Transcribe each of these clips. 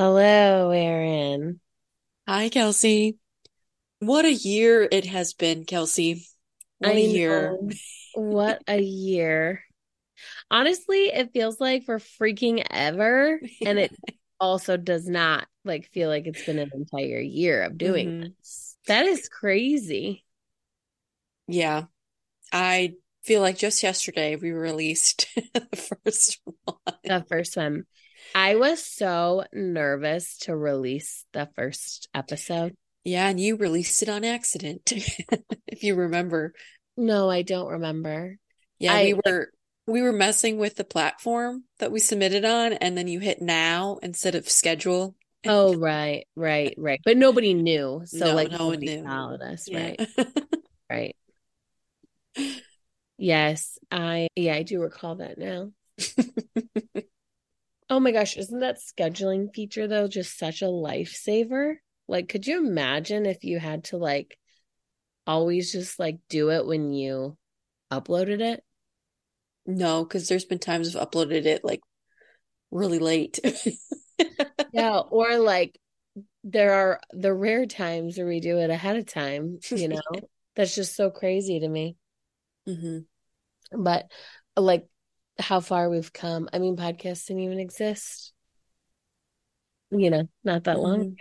Hello, Erin. Hi, Kelsey. What a year it has been, Kelsey. What a year. What a year. Honestly, it feels like we're freaking ever. And it also does not feel like it's been an entire year of doing this. That is crazy. Yeah. I feel like just yesterday we released the first one. I was so nervous to release the first episode. Yeah, and you released it on accident, if you remember. No, I don't remember. Yeah, we were messing with the platform that we submitted on, and then you hit now instead of schedule. Oh, right. But nobody knew. So no one followed us, yeah. Right. Yes, I do recall that now. Oh my gosh, isn't that scheduling feature though just such a lifesaver? Could you imagine if you had to always just do it when you uploaded it? No, because there's been times I've uploaded it really late. Yeah, or there are the rare times where we do it ahead of time. You know, that's just so crazy to me. Mm-hmm. But how far we've come. I mean, podcasts didn't even exist, not that long ago.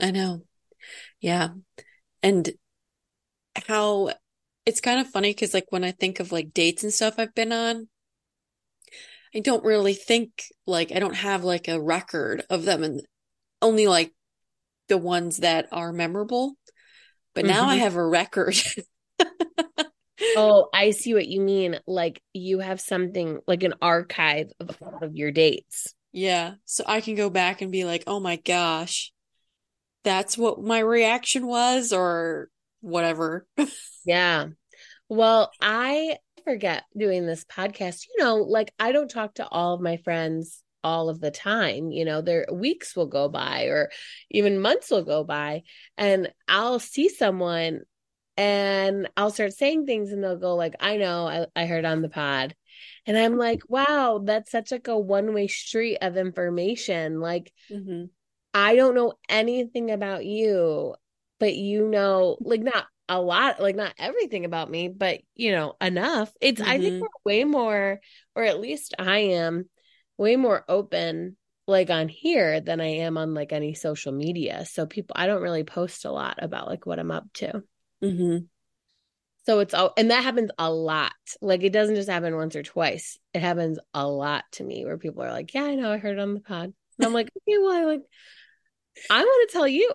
I know. Yeah. And how it's kind of funny because when I think of dates and stuff I've been on, I don't really think I don't have a record of them, and only the ones that are memorable. But now I have a record. Oh, I see what you mean. You have something an archive of your dates. Yeah. So I can go back and be oh my gosh, that's what my reaction was or whatever. Yeah. Well, I forget doing this podcast. I don't talk to all of my friends all of the time. Their weeks will go by or even months will go by, and I'll see someone and I'll start saying things and they'll go I know, I heard on the pod. And I'm wow, that's such a one-way street of information. I don't know anything about you, but you know, not a lot, not everything about me, but enough. It's, I think we're way more, or at least I am way more open on here than I am on any social media. So I don't really post a lot about what I'm up to. Mm-hmm. So it's all, and that happens a lot. It doesn't just happen once or twice. It happens a lot to me where people are yeah, I know, I heard it on the pod. And I'm okay, well, I want to tell you.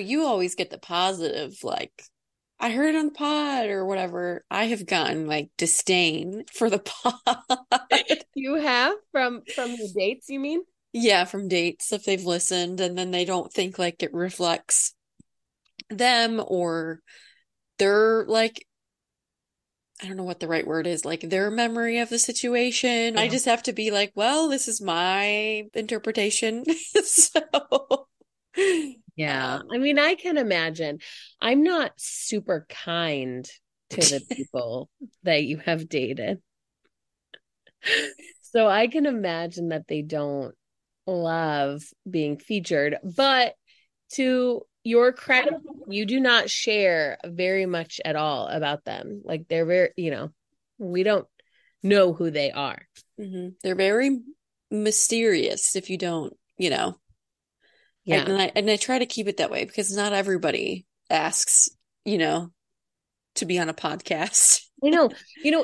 You always get the positive, I heard it on the pod or whatever. I have gotten disdain for the pod. You have from the dates, you mean? Yeah, from dates, if they've listened and then they don't think it reflects them, or their I don't know what the right word is, their memory of the situation. I just have to be well, this is my interpretation. So yeah, I mean, I can imagine. I'm not super kind to the people that you have dated. So I can imagine that they don't love being featured, but to your credit, you do not share very much at all about them. They're very, we don't know who they are. Mm-hmm. They're very mysterious if you don't, Yeah. And I try to keep it that way because not everybody asks, to be on a podcast. I know,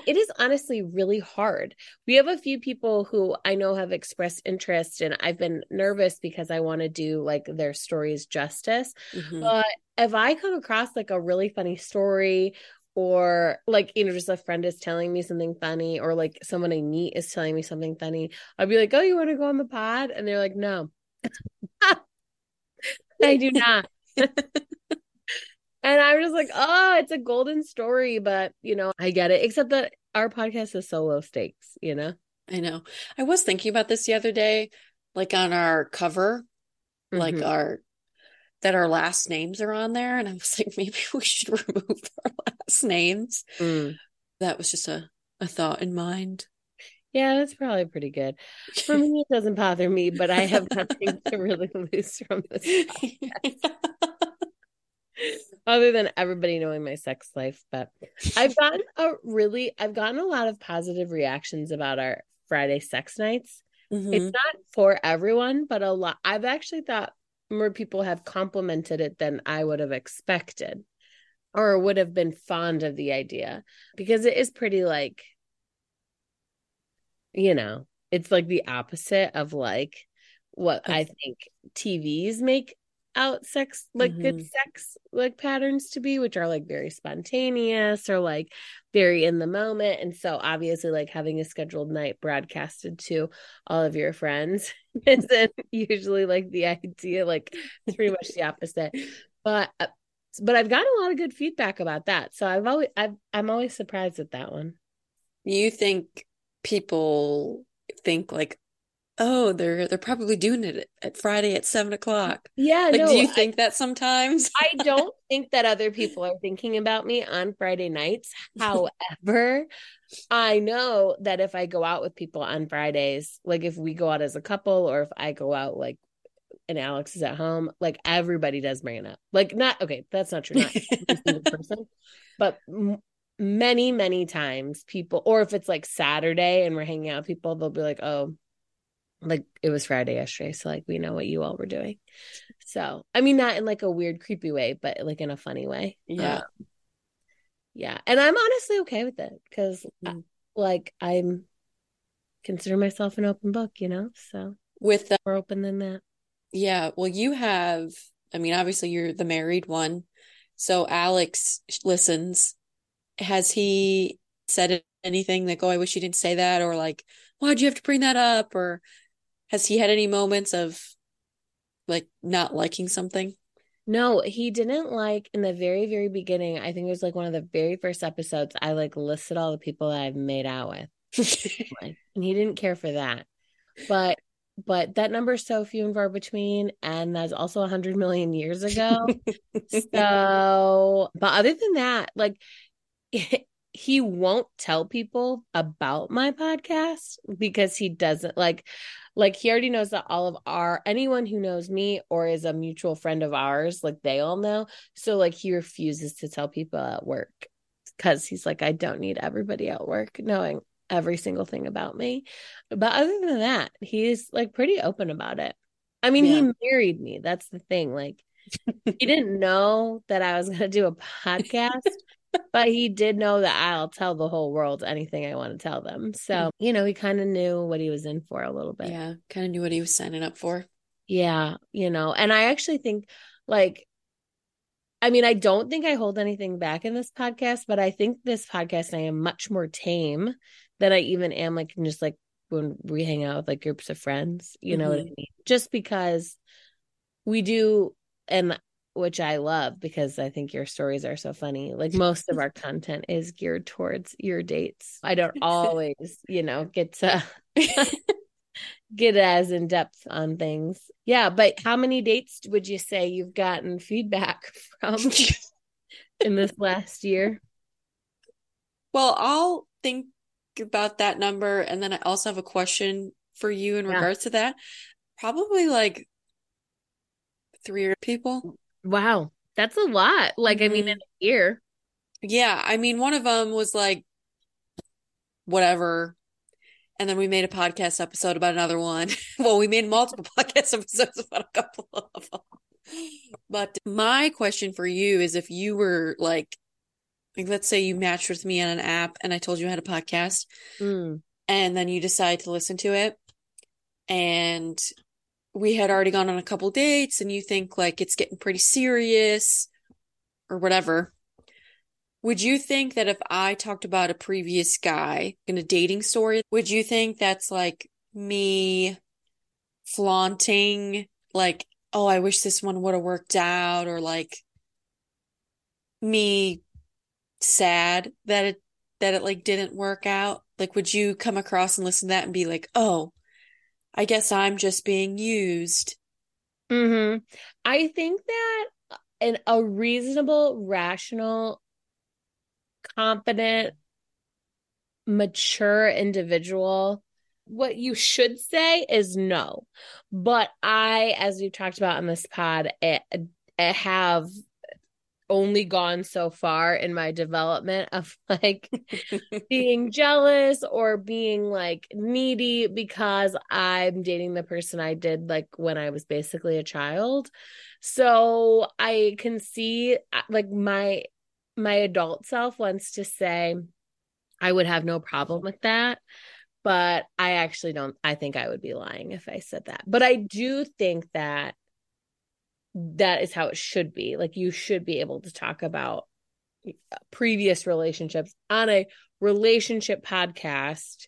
it is honestly really hard. We have a few people who I know have expressed interest, and I've been nervous because I want to do their stories justice. Mm-hmm. But if I come across a really funny story, or just a friend is telling me something funny, or someone I meet is telling me something funny, I'll be oh, you want to go on the pod? And they're no, I do not. And I'm just oh, it's a golden story, but, I get it. Except that our podcast is so low stakes, I know. I was thinking about this the other day, on our cover, our last names are on there. And I was maybe we should remove our last names. That was just a thought in mind. Yeah, that's probably pretty good. For me, it doesn't bother me, but I have nothing to really lose from this podcast. Other than everybody knowing my sex life. But I've gotten a lot of positive reactions about our Friday sex nights. Mm-hmm. It's not for everyone, but a lot. I've actually thought more people have complimented it than I would have expected or would have been fond of the idea, because it is pretty like, you know, it's like the opposite of like what I think TVs make out sex, like good sex, like patterns to be, which are like very spontaneous or like very in the moment. And so obviously like having a scheduled night broadcasted to all of your friends isn't usually like the idea, like it's pretty much the opposite. But I've gotten a lot of good feedback about that. So I'm always surprised at that one. You think people think like, oh, they're probably doing it at Friday at 7:00. Yeah. Like, no, do you think that sometimes? I don't think that other people are thinking about me on Friday nights. However, I know that if I go out with people on Fridays, like if we go out as a couple or if I go out like and Alex is at home, like everybody does bring it up. Like not, okay, that's not true. Not every single person, but many, many times people, or if it's like Saturday and we're hanging out with people, they'll be like, oh, like it was Friday yesterday, so like we know what you all were doing. So I mean, not in like a weird creepy way, but like in a funny way. Yeah And I'm honestly okay with it, because like I'm consider myself an open book, you know, so with that more open than that. Yeah, well, you have, I mean, obviously you're the married one, so Alex listens. Has he said anything like, oh, I wish you didn't say that, or like, why'd you have to bring that up, or has he had any moments of like not liking something? No, he didn't like in the very, very beginning. I think it was like one of the very first episodes. I like listed all the people that I've made out with and he didn't care for that. But that number is so few and far between. And that's also 100 million years ago. So, but other than that, like he won't tell people about my podcast because he doesn't like he already knows that all of anyone who knows me or is a mutual friend of ours, like they all know. So like he refuses to tell people at work because he's like, I don't need everybody at work knowing every single thing about me. But other than that, he's like pretty open about it. I mean, He married me. That's the thing. Like he didn't know that I was going to do a podcast. But he did know that I'll tell the whole world anything I want to tell them. So, you know, he kind of knew what he was in for a little bit. Yeah, kind of knew what he was signing up for. Yeah, you know, and I actually think like, I mean, I don't think I hold anything back in this podcast, but I think this podcast, I am much more tame than I even am like just like when we hang out with like groups of friends, you know what I mean? Just because we do, and which I love because I think your stories are so funny. Like most of our content is geared towards your dates. I don't always, you know, get to get as in depth on things. Yeah. But how many dates would you say you've gotten feedback from in this last year? Well, I'll think about that number. And then I also have a question for you in regards to that. Probably like 3 people. Wow, that's a lot. Like, I mean, in a year. Yeah, I mean, one of them was like, whatever. And then we made a podcast episode about another one. Well, we made multiple podcast episodes about a couple of them. But my question for you is if you were like let's say you matched with me on an app and I told you I had a podcast and then you decide to listen to it and we had already gone on a couple dates and you think like it's getting pretty serious or whatever. Would you think that if I talked about a previous guy in a dating story, would you think that's like me flaunting like, oh, I wish this one would have worked out, or like me sad that it like didn't work out? Like, would you come across and listen to that and be like, oh, I guess I'm just being used? I think that a reasonable, rational, competent, mature individual what you should say is no. But I, as we've talked about in this pod, I have only gone so far in my development of like being jealous or being like needy, because I'm dating the person I did like when I was basically a child. So I can see like my adult self wants to say I would have no problem with that, but I actually don't. I think I would be lying if I said that, but I do think that is how it should be. Like, you should be able to talk about previous relationships on a relationship podcast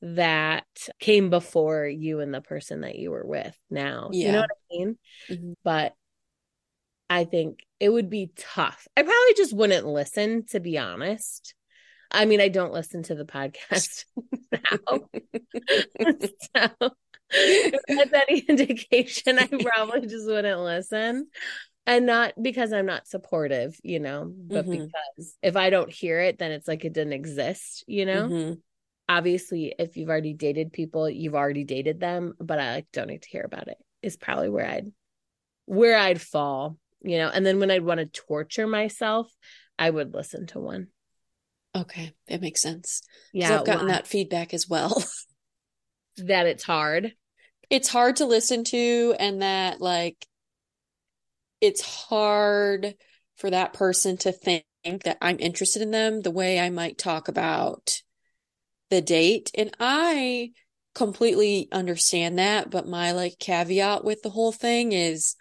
that came before you and the person that you were with now. Yeah. You know what I mean? Mm-hmm. But I think it would be tough. I probably just wouldn't listen, to be honest. I mean, I don't listen to the podcast now. So if that's any indication, I probably just wouldn't listen. And not because I'm not supportive, you know, but because if I don't hear it, then it's like it didn't exist, you know? Mm-hmm. Obviously, if you've already dated people, you've already dated them, but I like don't need to hear about it is probably where I'd fall, you know? And then when I'd want to torture myself, I would listen to one. Okay. That makes sense. Yeah. I've gotten that feedback as well. That it's hard. It's hard to listen to, and that like it's hard for that person to think that I'm interested in them the way I might talk about the date. And I completely understand that, but my like caveat with the whole thing is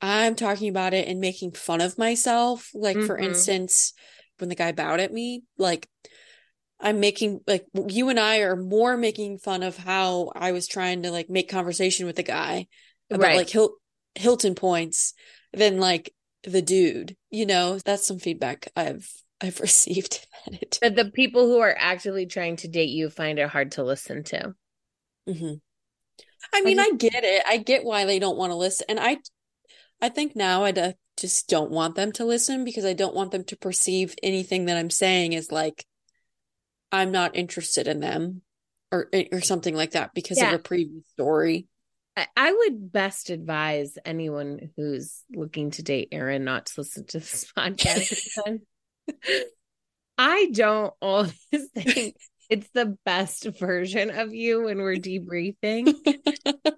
I'm talking about it and making fun of myself. Like for instance, when the guy bowed at me, like I'm making, like you and I are more making fun of how I was trying to like make conversation with the guy about like Hilton points than like the dude, you know. That's some feedback I've received. That the people who are actively trying to date you find it hard to listen to. Mm-hmm. I mean, I get it. I get why they don't want to listen. And I think now I just don't want them to listen, because I don't want them to perceive anything that I'm saying as like, I'm not interested in them or something like that because of a previous story. I would best advise anyone who's looking to date Erin not to listen to this podcast. I don't always think it's the best version of you when we're debriefing.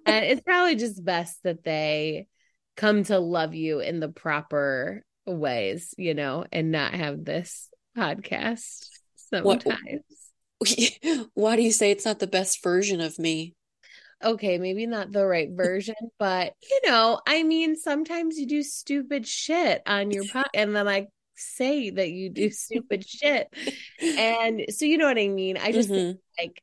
And it's probably just best that they come to love you in the proper ways, you know, and not have this podcast. Sometimes. Why do you say it's not the best version of me? Okay, maybe not the right version, but you know, I mean, sometimes you do stupid shit on your podcast, and then I say that you do stupid shit, and so you know what I mean. I just think, like,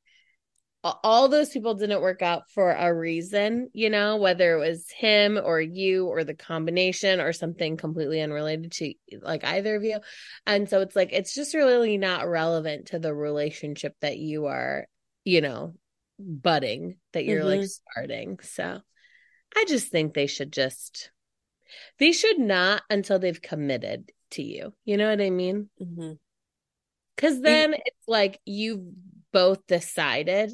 all those people didn't work out for a reason, you know, whether it was him or you or the combination or something completely unrelated to like either of you. And so it's like, it's just really not relevant to the relationship that you are, you know, budding, that you're like starting. So I just think they should not until they've committed to you. You know what I mean? Mm-hmm. 'Cause then it's like you've both decided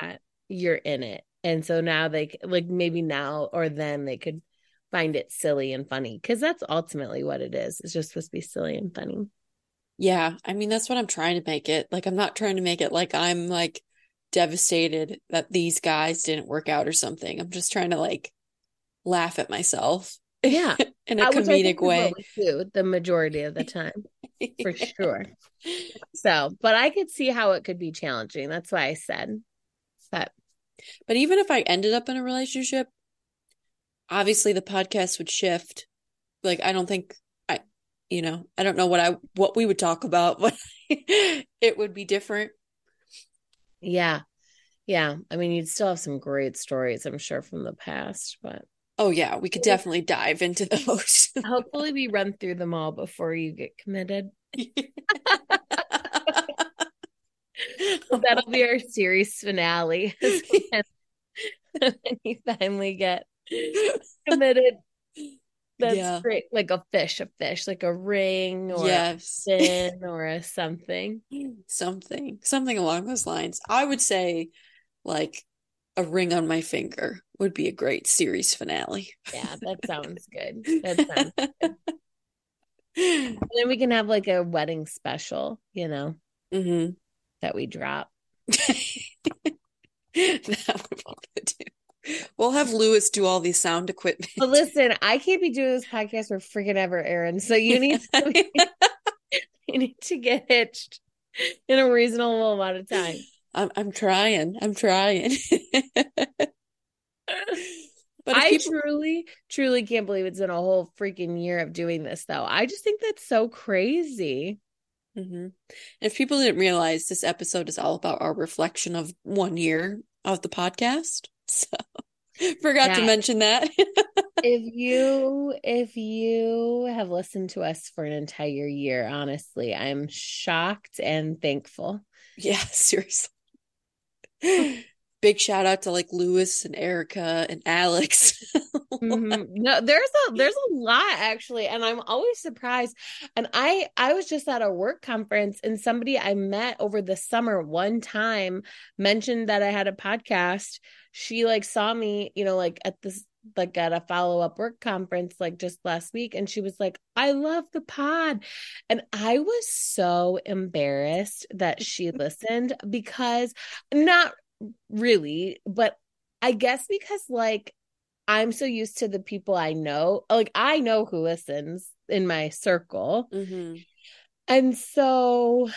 that you're in it, and so now they like maybe now or then they could find it silly and funny, because that's ultimately what it is. It's just supposed to be silly and funny. Yeah, I mean, that's what I'm trying to make it. Like, I'm not trying to make it like I'm like devastated that these guys didn't work out or something. I'm just trying to like laugh at myself. Yeah. In a comedic way. The majority of the time, for sure. So, but I could see how it could be challenging. That's why I said that. But even if I ended up in a relationship, obviously the podcast would shift. Like, I don't think I don't know what we would talk about, but it would be different. Yeah. Yeah. I mean, you'd still have some great stories, I'm sure, from the past, but. Oh, yeah. We could definitely dive into those. Hopefully we run through them all before you get committed. That'll be our series finale. When you finally get committed. That's great. Like a fish, like a ring or a fin or a something along those lines. I would say like a ring on my finger would be a great series finale. Yeah, that sounds good. And then we can have like a wedding special, you know, that we drop. That would be good too. We'll have Lewis do all these sound equipment. But listen, I can't be doing this podcast for freaking ever, Erin. So you need to get hitched in a reasonable amount of time. I'm trying. But I truly can't believe it's been a whole freaking year of doing this, though. I just think that's so crazy. And if people didn't realize, this episode is all about our reflection of 1 year of the podcast. So forgot to mention that. if you have listened to us for an entire year, honestly, I'm shocked and thankful. Yeah, seriously. Big shout out to like Lewis and Erica and Alex. No, there's a lot actually. And I'm always surprised. And I was just at a work conference and somebody I met over the summer one time mentioned that I had a podcast. She like saw me, you know, like at a follow-up work conference, like just last week. And she was like, I love the pod. And I was so embarrassed that she listened because not really, but I guess because like, I'm so used to the people I know, like I know who listens in my circle. And so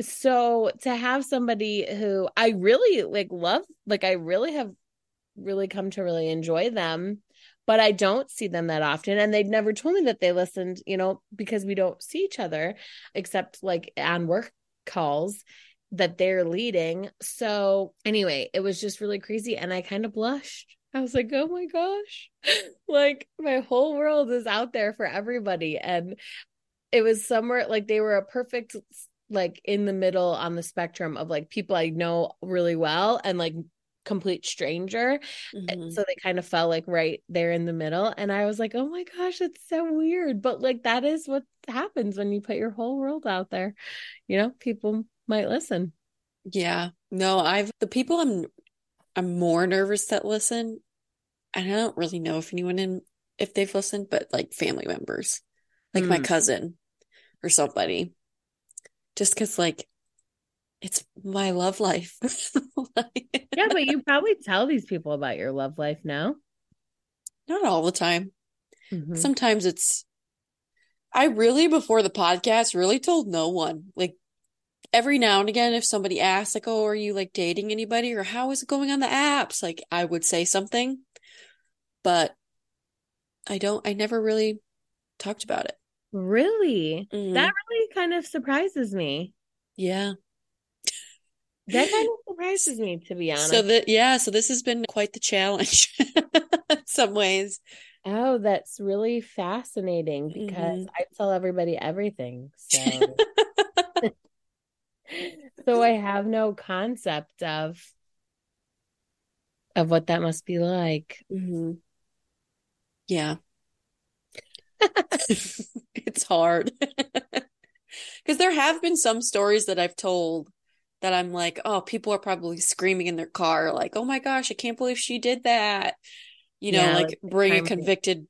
to have somebody who I really like love, like I really have really come to really enjoy them, but I don't see them that often. And they'd never told me that they listened, you know, because we don't see each other except like on work calls that they're leading. So anyway, it was just really crazy. And I kind of blushed. I was like, oh my gosh, like my whole world is out there for everybody. And it was somewhere like they were a perfect, like in the middle on the spectrum of like people I know really well and like complete stranger. And so they kind of felt like right there in the middle. And I was like, oh my gosh, that's so weird. But like, that is what happens when you put your whole world out there, you know, people might listen. Yeah, no, the people I'm more nervous that listen. And I don't really know if anyone if they've listened, but like family members, like my cousin or somebody, just because like it's my love life. Like, yeah, but you probably tell these people about your love life now. Not all the time. Sometimes before the podcast really told no one. Like every now and again, if somebody asks, like, oh, are you like dating anybody or how is it going on the apps? Like I would say something, but I never really talked about it. Really? That really kind of surprises me. Yeah. That kind of surprises me, to be honest. So this has been quite the challenge in some ways. Oh, that's really fascinating because I tell everybody everything. So. So I have no concept of what that must be like. Yeah. It's hard. Because there have been some stories that I've told that I'm like, oh, people are probably screaming in their car like, oh my gosh, I can't believe she did that. You know, like bring a convicted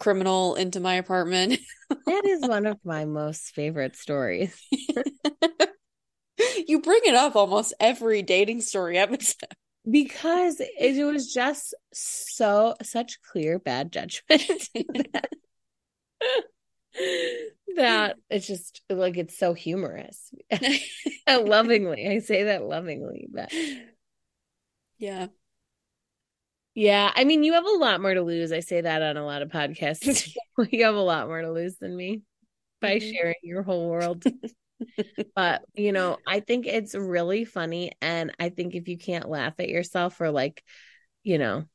criminal into my apartment. That is one of my most favorite stories. You bring it up almost every dating story episode because it was just such clear bad judgment that it's just like it's so humorous. Lovingly, I say that lovingly, but yeah, I mean, you have a lot more to lose. I say that on a lot of podcasts. You have a lot more to lose than me by sharing your whole world. But, you know, I think it's really funny. And I think if you can't laugh at yourself or like, you know,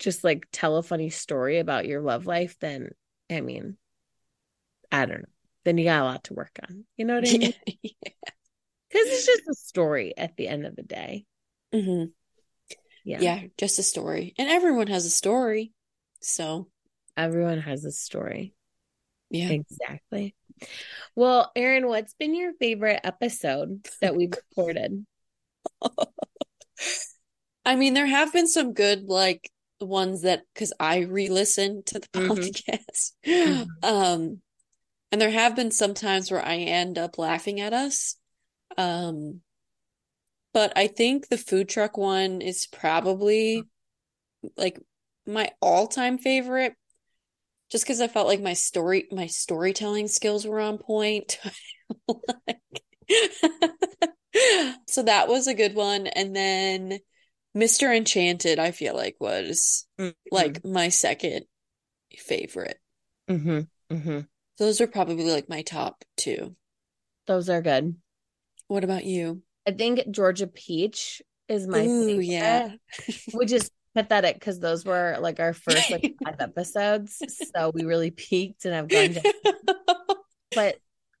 just like tell a funny story about your love life, then, I mean, I don't know. Then you got a lot to work on. You know what I mean? Because it's just a story at the end of the day. Yeah, just a story. And everyone has a story. So Everyone has a story. Yeah, exactly. Well, Erin, what's been your favorite episode that we've recorded? I mean, there have been some good, like, ones that, because I re-listened to the podcast. Mm-hmm. And there have been some times where I end up laughing at us. But I think the food truck one is probably, like, my all-time favorite, just because I felt like my storytelling skills were on point. So that was a good one. And then Mr. Enchanted, I feel like was like my second favorite. Mm-hmm. Mm-hmm. Those are probably like my top two. Those are good. What about you? I think Georgia Peach is my favorite. Yeah. Which is pathetic because those were like our first like 5 episodes. So we really peaked and I've gone down. But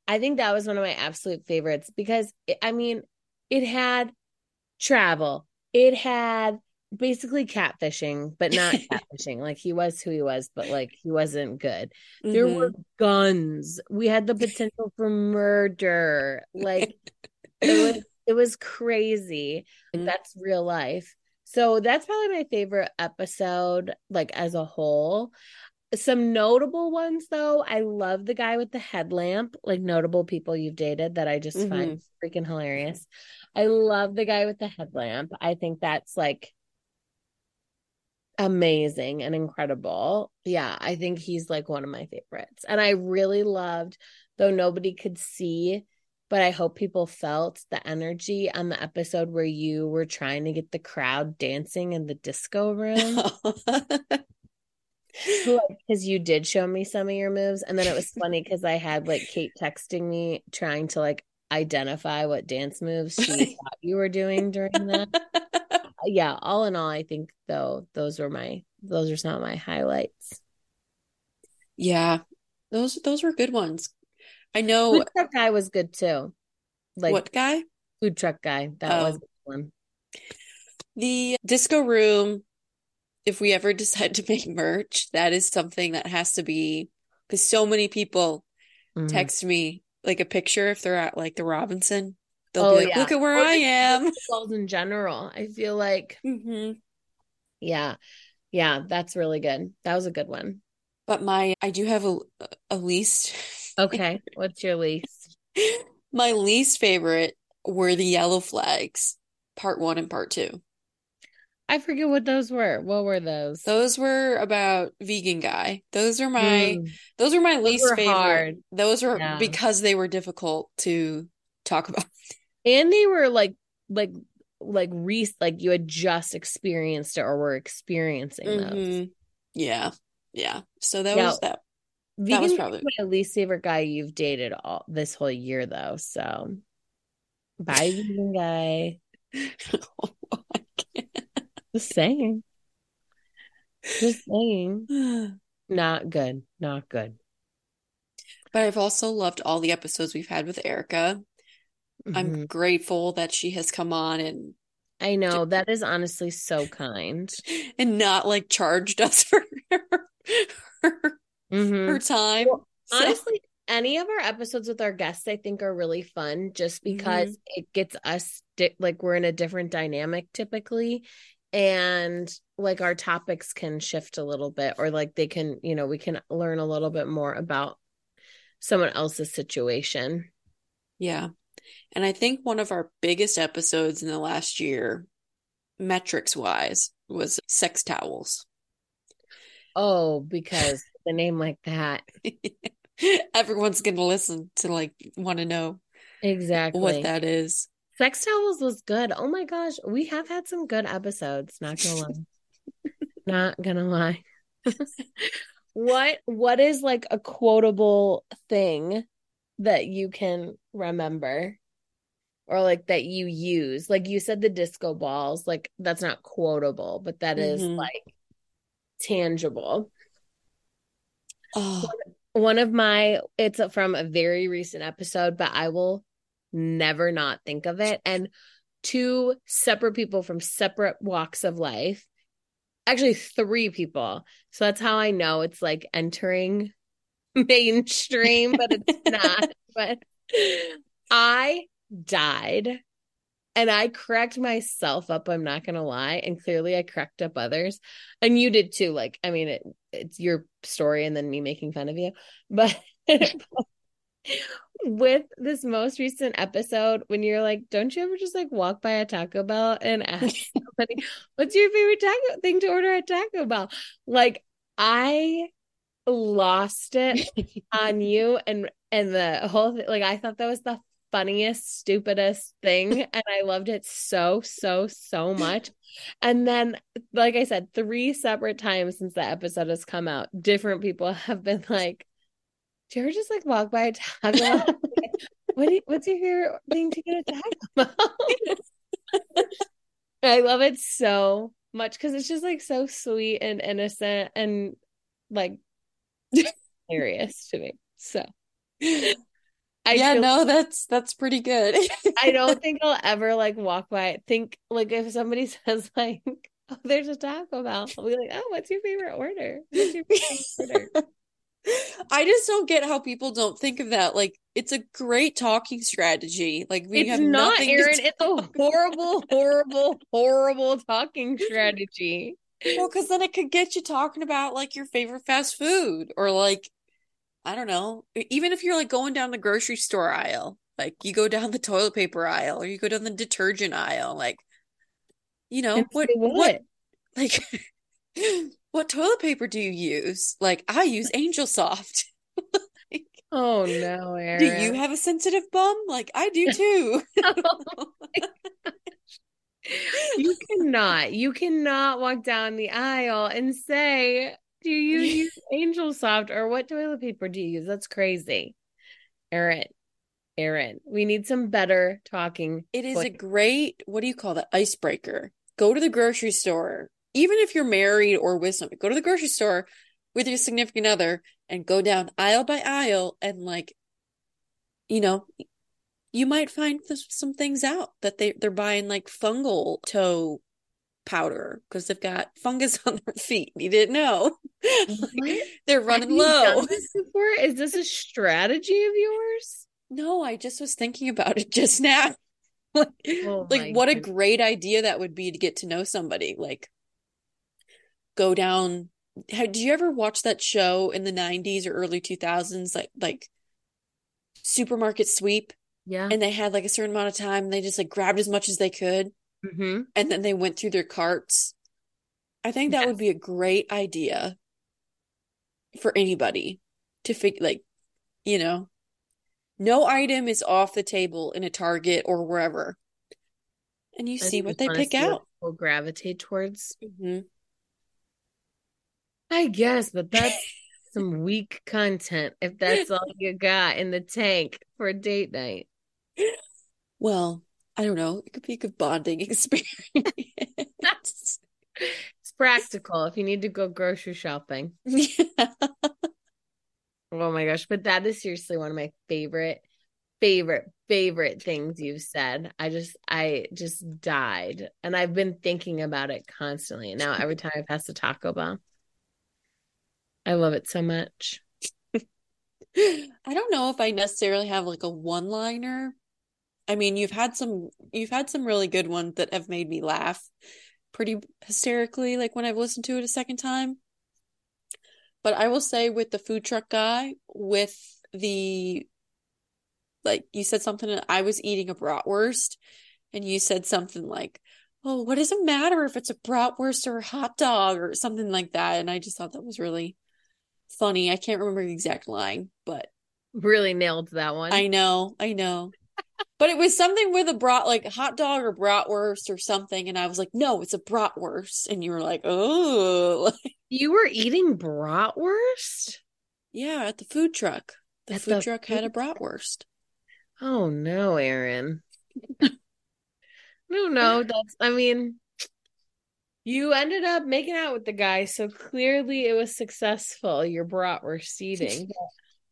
I think that was one of my absolute favorites because it had travel. It had basically catfishing, but not catfishing. Like, he was who he was, but like he wasn't good. Mm-hmm. There were guns. We had the potential for murder. Like, it was crazy. Mm-hmm. That's real life. So that's probably my favorite episode, like, as a whole. Some notable ones, though. I love the guy with the headlamp, like, notable people you've dated that I just find freaking hilarious. I love the guy with the headlamp. I think that's, like, amazing and incredible. Yeah, I think he's, like, one of my favorites. And I really loved, though nobody could see, but I hope people felt the energy on the episode where you were trying to get the crowd dancing in the disco room. Because you did show me some of your moves. And then it was funny because I had, like, Kate texting me trying to, like, identify what dance moves she thought you were doing during that. Yeah, all in all, I think, though, those are some of my highlights. Yeah, those were good ones. I know. Food truck guy was good too. Like, what guy? Food truck guy. That was the one. The disco room. If we ever decide to make merch, that is something that has to be, because so many people text me like a picture if they're at like the Robinson. They'll be like, look at where I am. In general, I feel like, yeah, that's really good. That was a good one. But I do have a least. Okay. What's your least? My least favorite were the yellow flags, part 1 and part 2. I forget what those were. What were those? Those were about vegan guy. Those were my least favorite. Hard. Those were because they were difficult to talk about. And they were like you had just experienced it or were experiencing those. Yeah. Yeah. So that was that. That was probably my least favorite guy you've dated all this whole year, though. So, bye, vegan guy. Oh, I can't. Just saying. Not good. But I've also loved all the episodes we've had with Erica. Mm-hmm. I'm grateful that she has come on, and I know that is honestly so kind and not like charged us for her her time. Well, honestly, any of our episodes with our guests, I think, are really fun just because it gets us like we're in a different dynamic typically, and like our topics can shift a little bit, or like they can, we can learn a little bit more about someone else's situation. Yeah. And I think one of our biggest episodes in the last year, metrics wise, was sex towels. Oh, because the name like that. Everyone's going to listen to like want to know exactly what that is. Sex towels was good. Oh my gosh. We have had some good episodes. Not going to lie. What is like a quotable thing that you can remember or like that you use? Like you said the disco balls, like that's not quotable, but that is like tangible. Oh. One of my, it's from a very recent episode, but I will never not think of it. And 2 separate people from separate walks of life actually 3 people. So that's how I know it's like entering mainstream, but it's not. But I died and I cracked myself up. I'm not going to lie. And clearly I cracked up others, and you did too. Like, I mean, it's your story and then me making fun of you, but with this most recent episode, when you're like, don't you ever just like walk by a Taco Bell and ask somebody, what's your favorite taco thing to order at Taco Bell? Like, I lost it on you and the whole thing. Like, I thought that was the funniest, stupidest thing. And I loved it so, so, so much. And then, like I said, 3 separate times since the episode has come out, different people have been like, do you ever just like walk by a Taco Bell? What's your favorite thing to get a Taco Bell? I love it so much because it's just like so sweet and innocent and like hilarious to me. So that's pretty good. I don't think I'll ever like walk by it. Think like if somebody says like, oh, there's a Taco Bell, I'll be like, oh, what's your favorite order? What's your favorite order? I just don't get how people don't think of that. Like, it's a great talking strategy. Like, we have nothing. Erin, it's a horrible, horrible, horrible talking strategy. Well, because then it could get you talking about like your favorite fast food, or like, I don't know, even if you're like going down the grocery store aisle, like you go down the toilet paper aisle, or you go down the detergent aisle, like, you know, what like. What toilet paper do you use? Like, I use Angel Soft. Like, oh no, Erin. Do you have a sensitive bum? Like, I do too. Oh, you cannot walk down the aisle and say, do you use Angel Soft, or what toilet paper do you use? That's crazy. Erin, we need some better talking. It is a great, what do you call that? Icebreaker. Go to the grocery store. Even if you're married or with somebody, go to the grocery store with your significant other and go down aisle by aisle. And like, you know, you might find some things out that they're buying, like fungal toe powder because they've got fungus on their feet. You didn't know. Like, they're running low. Is this a strategy of yours? No, I just was thinking about it just now. Like, oh, like what goodness. A great idea that would be to get to know somebody. Like, go down. Do you ever watch that show in the 90s or early 2000s, like Supermarket Sweep? Yeah. And they had like a certain amount of time and they just like grabbed as much as they could. Mm-hmm. And then they went through their carts. I think that would be a great idea for anybody to figure, like, you know, no item is off the table in a Target or wherever. And you see what they pick out. Will gravitate towards. Mm-hmm. I guess, but that's some weak content if that's all you got in the tank for a date night. Well, I don't know. It could be a good bonding experience. It's practical if you need to go grocery shopping. Yeah. Oh my gosh. But that is seriously one of my favorite things you've said. I just died. And I've been thinking about it constantly. And now every time I pass the Taco Bell, I love it so much. I don't know if I necessarily have like a one-liner. I mean, you've had some really good ones that have made me laugh pretty hysterically, like when I've listened to it a second time. But I will say with the food truck guy, with the, like, you said something, I was eating a bratwurst, and you said something like, oh, what does it matter if it's a bratwurst or a hot dog or something like that? And I just thought that was really funny. I can't remember the exact line, but really nailed that one. I know. But it was something with a like hot dog or bratwurst or something. And I was like, no, it's a bratwurst. And you were like, oh, you were eating bratwurst? Yeah, at the food truck. The food truck had a bratwurst. Oh no, Erin. No, that's, I mean, you ended up making out with the guy, so clearly it was successful, your bratwurst eating.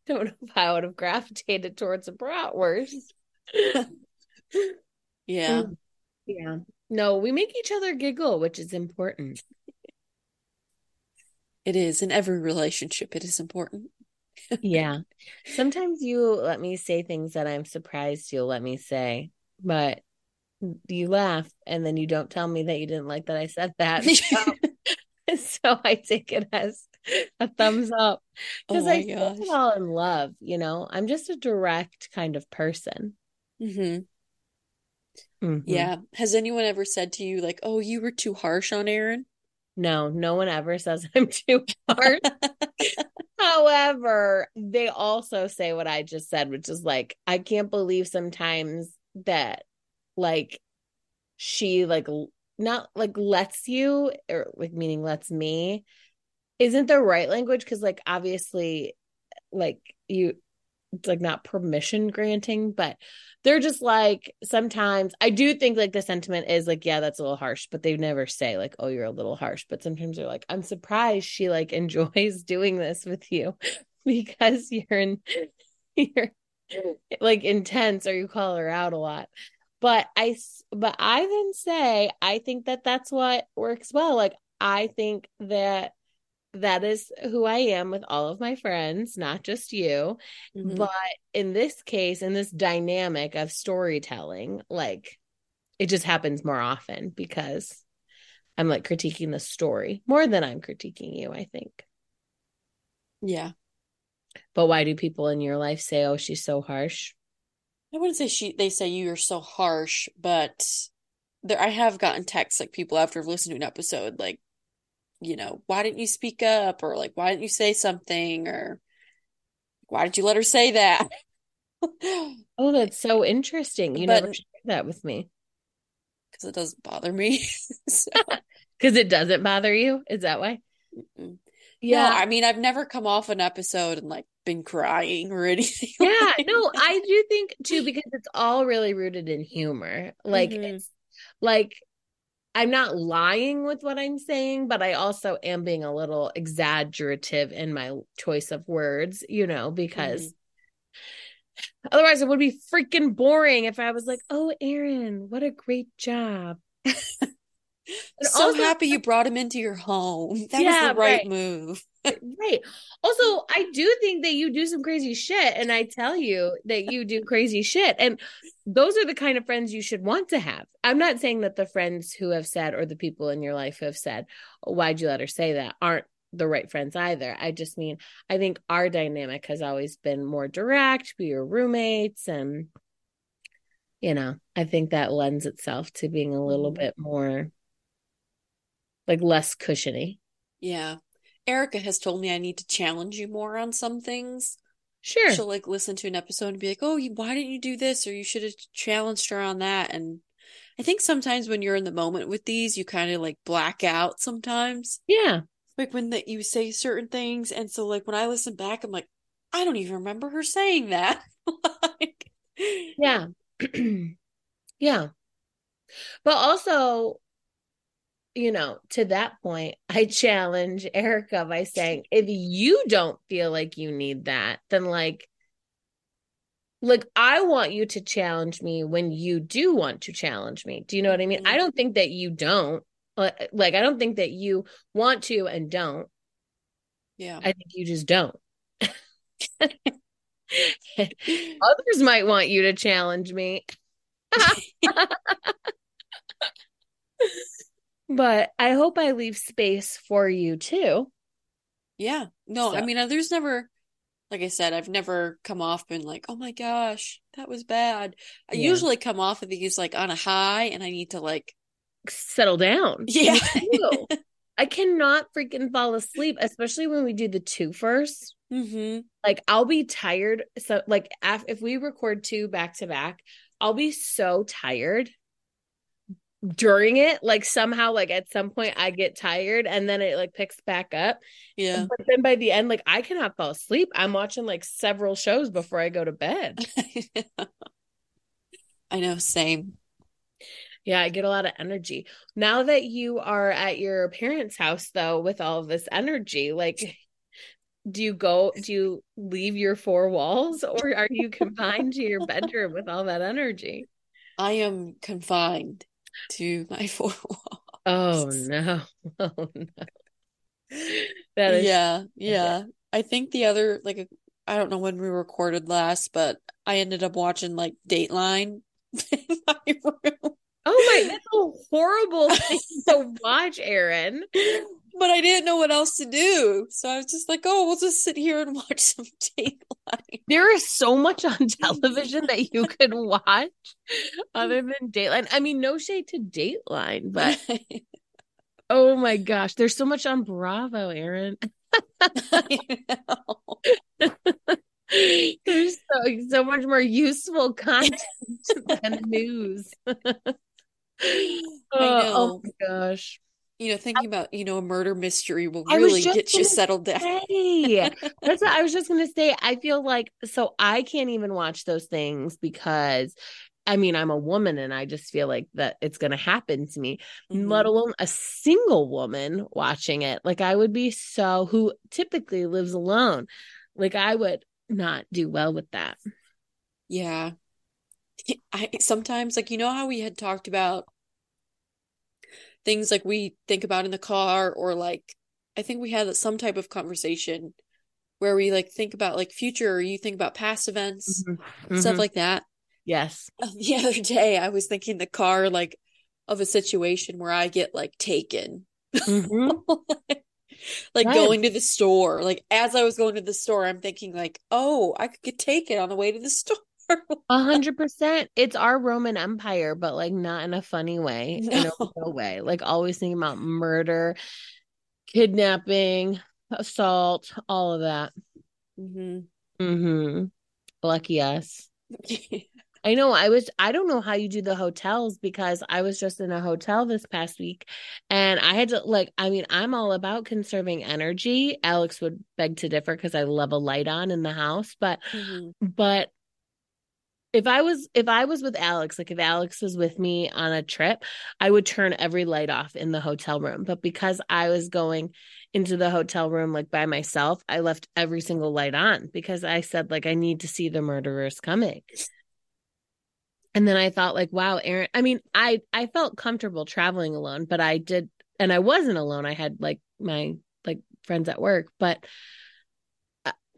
Don't know if I would have gravitated towards a bratwurst. Yeah. Yeah. No, we make each other giggle, which is important. It is. In every relationship, it is important. Yeah. Sometimes you let me say things that I'm surprised you'll let me say, but you laugh and then you don't tell me that you didn't like that I said that. So I take it as a thumbs up because I take it all in love. You know, I'm just a direct kind of person. Mm-hmm. Mm-hmm. Yeah. Has anyone ever said to you like, oh, you were too harsh on Erin? No, no one ever says I'm too harsh. However, they also say what I just said, which is like, I can't believe sometimes that like she like not like lets you or like meaning lets me isn't the right language. Cause like, obviously like you, it's like not permission granting, but they're just like, sometimes I do think like the sentiment is like, yeah, that's a little harsh, but they never say like, oh, you're a little harsh. But sometimes they're like, I'm surprised she like enjoys doing this with you because you're like intense or you call her out a lot. But I then say, I think that that's what works well. Like, I think that that is who I am with all of my friends, not just you. Mm-hmm. But in this case, in this dynamic of storytelling, like it just happens more often because I'm like critiquing the story more than I'm critiquing you, I think. Yeah. But why do people in your life say, oh, she's so harsh? I wouldn't say they say you are so harsh, but I have gotten texts like people after listening to an episode, like, you know, why didn't you speak up? Or like, why didn't you say something? Or why did you let her say that? Oh, that's so interesting. You never shared that with me. Because it doesn't bother me. Because it doesn't bother you? Is that why? Mm-mm. Yeah. No, I mean, I've never come off an episode and like been crying or anything. Yeah, no, I do think too, because it's all really rooted in humor. Like, mm-hmm. It's like, I'm not lying with what I'm saying, but I also am being a little exaggerative in my choice of words, you know, because mm-hmm. Otherwise it would be freaking boring if I was like, oh, Erin, what a great job. So happy you brought him into your home. That was the right move. Right. Also, I do think that you do some crazy shit, and I tell you that you do crazy shit. And those are the kind of friends you should want to have. I'm not saying that the friends who have said, or the people in your life who have said, oh, why'd you let her say that, aren't the right friends either. I just mean, I think our dynamic has always been more direct. We were roommates, and you know, I think that lends itself to being a little bit more like less cushiony. Yeah. Erica has told me I need to challenge you more on some things. Sure. She'll like listen to an episode and be like, oh, why didn't you do this? Or you should have challenged her on that. And I think sometimes when you're in the moment with these, you kind of like black out sometimes. Yeah. Like when you say certain things. And so like when I listen back, I'm like, I don't even remember her saying that. Like, yeah. Yeah. But also, you know, to that point, I challenge Erica by saying, if you don't feel like you need that, then like, I want you to challenge me when you do want to challenge me. Do you know what I mean? I don't think that you don't. Like, I don't think that you want to and don't. Yeah. I think you just don't. Others might want you to challenge me. But I hope I leave space for you too. Yeah. No, so. I mean, there's never, like I said, I've never come off been like, oh my gosh, that was bad. I usually come off of these like on a high, and I need to like settle down. Yeah. I cannot freaking fall asleep, especially when we do the two first. Mm-hmm. Like, I'll be tired. So like if we record two back to back, I'll be so tired during it, like somehow, like at some point I get tired, and then it like picks back up. Yeah. But then by the end, like I cannot fall asleep. I'm watching like several shows before I go to bed. I know. Same. Yeah. I get a lot of energy. Now that you are at your parents' house though, with all of this energy, like do you leave your four walls, or are you confined to your bedroom with all that energy? I am confined to my four walls. Oh no. That is, yeah. I think the other, like, I don't know when we recorded last, but I ended up watching like Dateline in my room. Oh my, that's a horrible thing to watch, Erin. But I didn't know what else to do. So I was just like, oh, we'll just sit here and watch some Dateline. There is so much on television that you could watch other than Dateline. I mean, no shade to Dateline, but oh my gosh, there's so much on Bravo, Erin. I know. There's so much more useful content than news. Oh my gosh. You know, thinking about, you know, a murder mystery will really get you settled down. That's what I was just going to say. I feel like, so I can't even watch those things because, I mean, I'm a woman and I just feel like that it's going to happen to me, mm-hmm. let alone a single woman watching it. Like I would be so, who typically lives alone. Like I would not do well with that. Yeah. I sometimes, like, you know how we had talked about things like we think about in the car, or like I think we had some type of conversation where we like think about like future, or you think about past events, mm-hmm. stuff mm-hmm. like that. Yes. The other day I was thinking in the car like of a situation where I get like taken, mm-hmm. like yes. going to the store. Like as I was going to the store, I'm thinking like, oh, I could get taken on the way to the store. 100%. It's our Roman Empire, but like not in a funny way. No. In a real way. Like always thinking about murder, kidnapping, assault, all of that. Mm-hmm. Mm-hmm. Lucky us. I know. I don't know how you do the hotels, because I was just in a hotel this past week and I had to like, I mean, I'm all about conserving energy. Alex would beg to differ because I love a light on in the house, but, mm-hmm. but if I was with Alex, like if Alex was with me on a trip, I would turn every light off in the hotel room. But because I was going into the hotel room, like by myself, I left every single light on because I said like, I need to see the murderers coming. And then I thought like, wow, Erin, I mean, I felt comfortable traveling alone, but I did. And I wasn't alone. I had like my like friends at work, but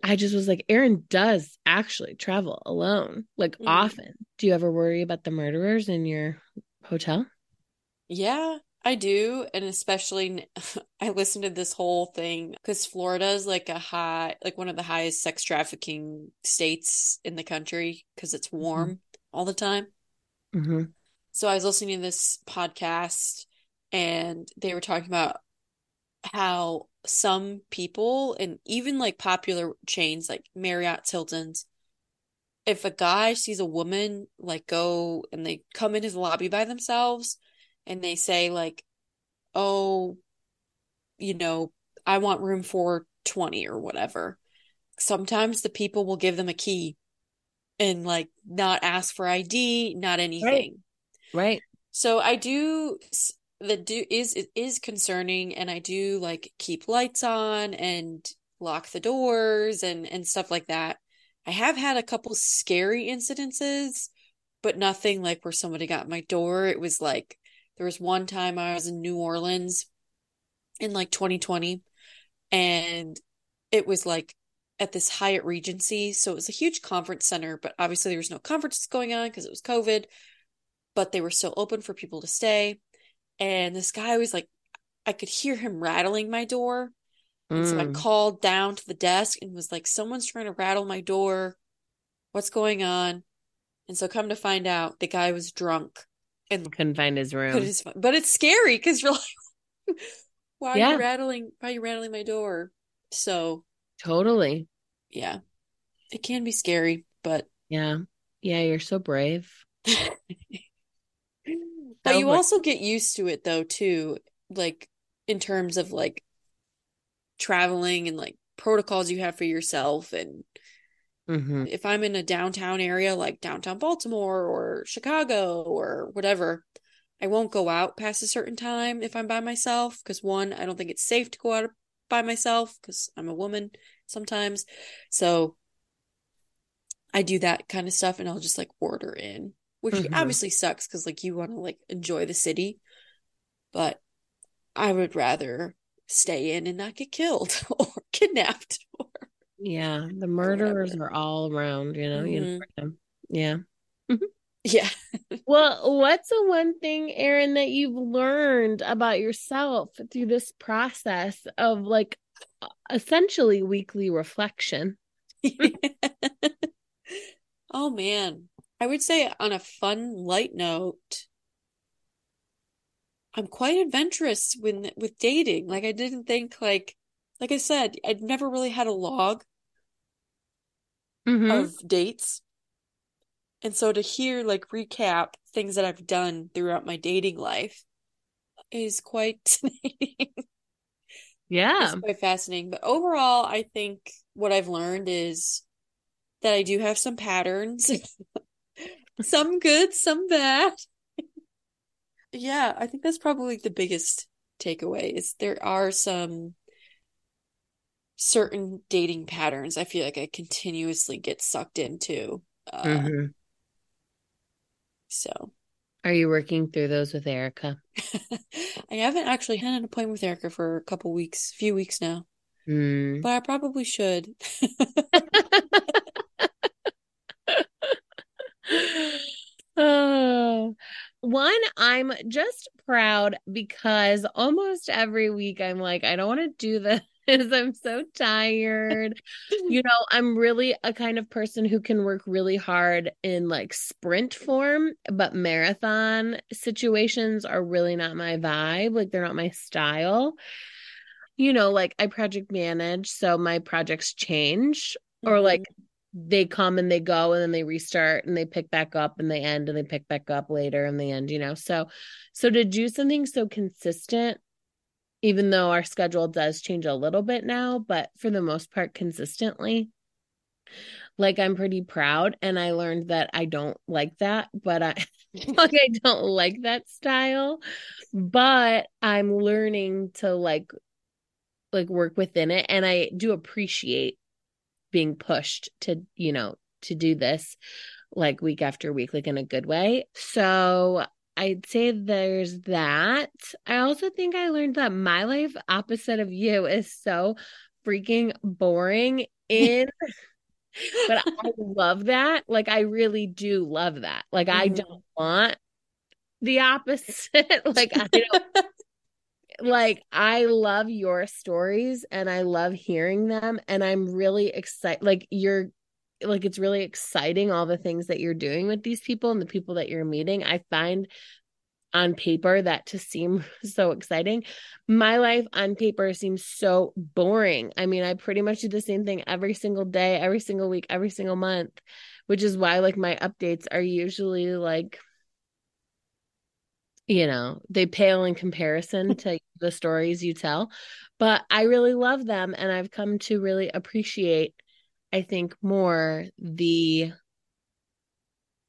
I just was like, Erin does actually travel alone, like mm-hmm. often. Do you ever worry about the murderers in your hotel? Yeah, I do. And especially I listened to this whole thing because Florida is like one of the highest sex trafficking states in the country because it's warm mm-hmm. all the time. Mm-hmm. So I was listening to this podcast and they were talking about how some people, and even like popular chains like Marriott's, Hilton's, if a guy sees a woman like go and they come in his lobby by themselves and they say like, oh, you know, I want room 420 or whatever, sometimes the people will give them a key and like not ask for ID, not anything. Right. So I do. It is concerning, and I do like keep lights on and lock the doors and stuff like that. I have had a couple scary incidences, but nothing like where somebody got my door. It was like there was one time I was in New Orleans in like 2020, and it was like at this Hyatt Regency, so it was a huge conference center, but obviously there was no conferences going on because it was COVID, but they were still open for people to stay. And this guy was like, I could hear him rattling my door. And so I called down to the desk and was like, someone's trying to rattle my door. What's going on? And so come to find out, the guy was drunk and couldn't find his room. But it's scary because you're like, why are you rattling my door? So. Totally. Yeah. It can be scary, but. Yeah. Yeah. You're so brave. But you also get used to it though, too, like in terms of like traveling and like protocols you have for yourself. And mm-hmm. if I'm in a downtown area, like downtown Baltimore or Chicago or whatever, I won't go out past a certain time if I'm by myself. Because one, I don't think it's safe to go out by myself because I'm a woman sometimes. So I do that kind of stuff and I'll just like order in. Which mm-hmm. obviously sucks because, like, you want to, like, enjoy the city. But I would rather stay in and not get killed or kidnapped. Or yeah, the murderers whatever. Are all around, you know. Mm-hmm. Yeah. Yeah. Well, what's the one thing, Erin, that you've learned about yourself through this process of like essentially weekly reflection? Oh, man. I would say on a fun, light note, I'm quite adventurous with dating. Like, I didn't think, like I said, I'd never really had a log mm-hmm. of dates. And so to hear, like, recap things that I've done throughout my dating life is quite fascinating. Yeah. It's quite fascinating. But overall, I think what I've learned is that I do have some patterns. Some good, some bad. Yeah, I think that's probably the biggest takeaway is there are some certain dating patterns I feel like I continuously get sucked into. Mm-hmm. So are you working through those with Erica? I haven't actually had an appointment with Erica for a few weeks now. But I probably should. Oh, one, I'm just proud because almost every week I'm like, I don't want to do this. I'm so tired. You know, I'm really a kind of person who can work really hard in like sprint form, but marathon situations are really not my vibe. Like, they're not my style. You know, like, I project manage, so my projects change mm-hmm. or like they come and they go and then they restart and they pick back up and they end and they pick back up later and they end, you know. So to do something so consistent, even though our schedule does change a little bit now, but for the most part, consistently, like, I'm pretty proud. And I learned that I don't like that, but I like, I don't like that style, but I'm learning to like work within it. And I do appreciate being pushed to, you know, to do this like week after week, like in a good way. So I'd say there's that. I also think I learned that my life opposite of you is so freaking boring but I love that. Like, I really do love that. Like, mm-hmm. I don't want the opposite. Like, I don't like, I love your stories and I love hearing them, and I'm really excited. Like, it's really exciting, all the things that you're doing with these people and the people that you're meeting. I find on paper that to seem so exciting. My life on paper seems so boring. I mean, I pretty much do the same thing every single day, every single week, every single month, which is why, like, my updates are usually like, you know, they pale in comparison to the stories you tell, but I really love them. And I've come to really appreciate, I think, more the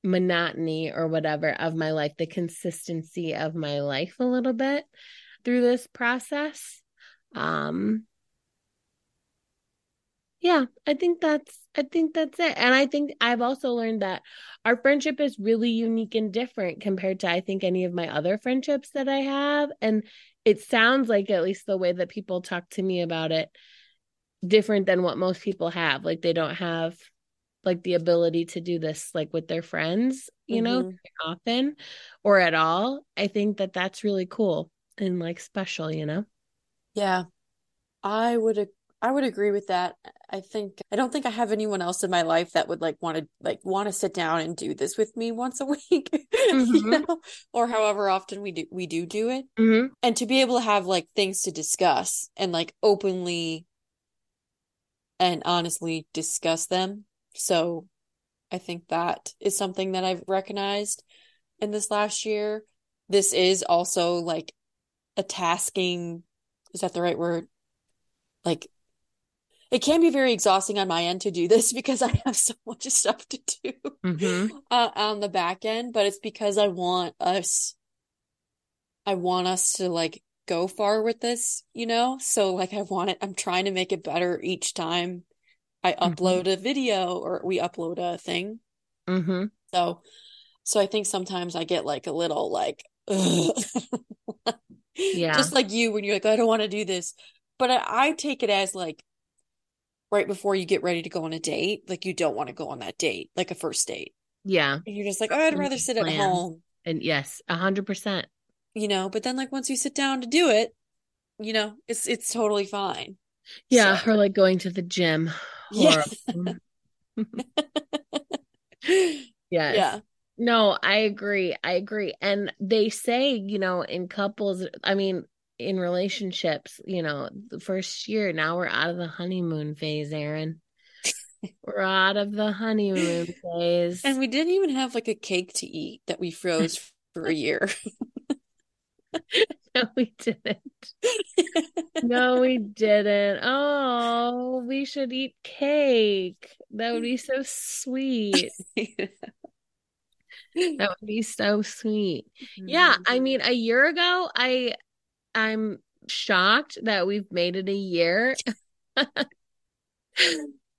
monotony or whatever of my life, the consistency of my life a little bit through this process. Yeah, I think that's it. And I think I've also learned that our friendship is really unique and different compared to, I think, any of my other friendships that I have. And it sounds like, at least the way that people talk to me about it, different than what most people have. Like, they don't have like the ability to do this, like, with their friends, you mm-hmm. know, often or at all. I think that that's really cool and like special, you know? Yeah, I would agree with that. I don't think I have anyone else in my life that would want to sit down and do this with me once a week, mm-hmm. you know, or however often we do it. Mm-hmm. And to be able to have like things to discuss and like openly and honestly discuss them. So I think that is something that I've recognized in this last year. This is also like a tasking, is that the right word? Like, it can be very exhausting on my end to do this because I have so much stuff to do mm-hmm. On the back end, but it's because I want us to like go far with this, you know? So like, I'm trying to make it better each time I mm-hmm. upload a video or we upload a thing. Mm-hmm. So I think sometimes I get like a little like, Yeah. Just like you, when you're like, I don't want to do this. But I take it as like right before you get ready to go on a date, like you don't want to go on that date, like a first date. Yeah. And you're just like, oh, I'd rather sit at home. And yes, 100%. You know, but then like once you sit down to do it, you know, it's totally fine. Yeah. So. Or like going to the gym. Yeah. Yes. Yeah. No, I agree. And they say, you know, in couples, I mean, in relationships, you know, the first year, now we're out of the honeymoon phase, Erin. We're out of the honeymoon phase. And we didn't even have like a cake to eat that we froze for a year. No, we didn't. No, we didn't. Oh, we should eat cake. That would be so sweet. Yeah. That would be so sweet. Mm-hmm. Yeah, I mean, a year ago, I'm shocked that we've made it a year.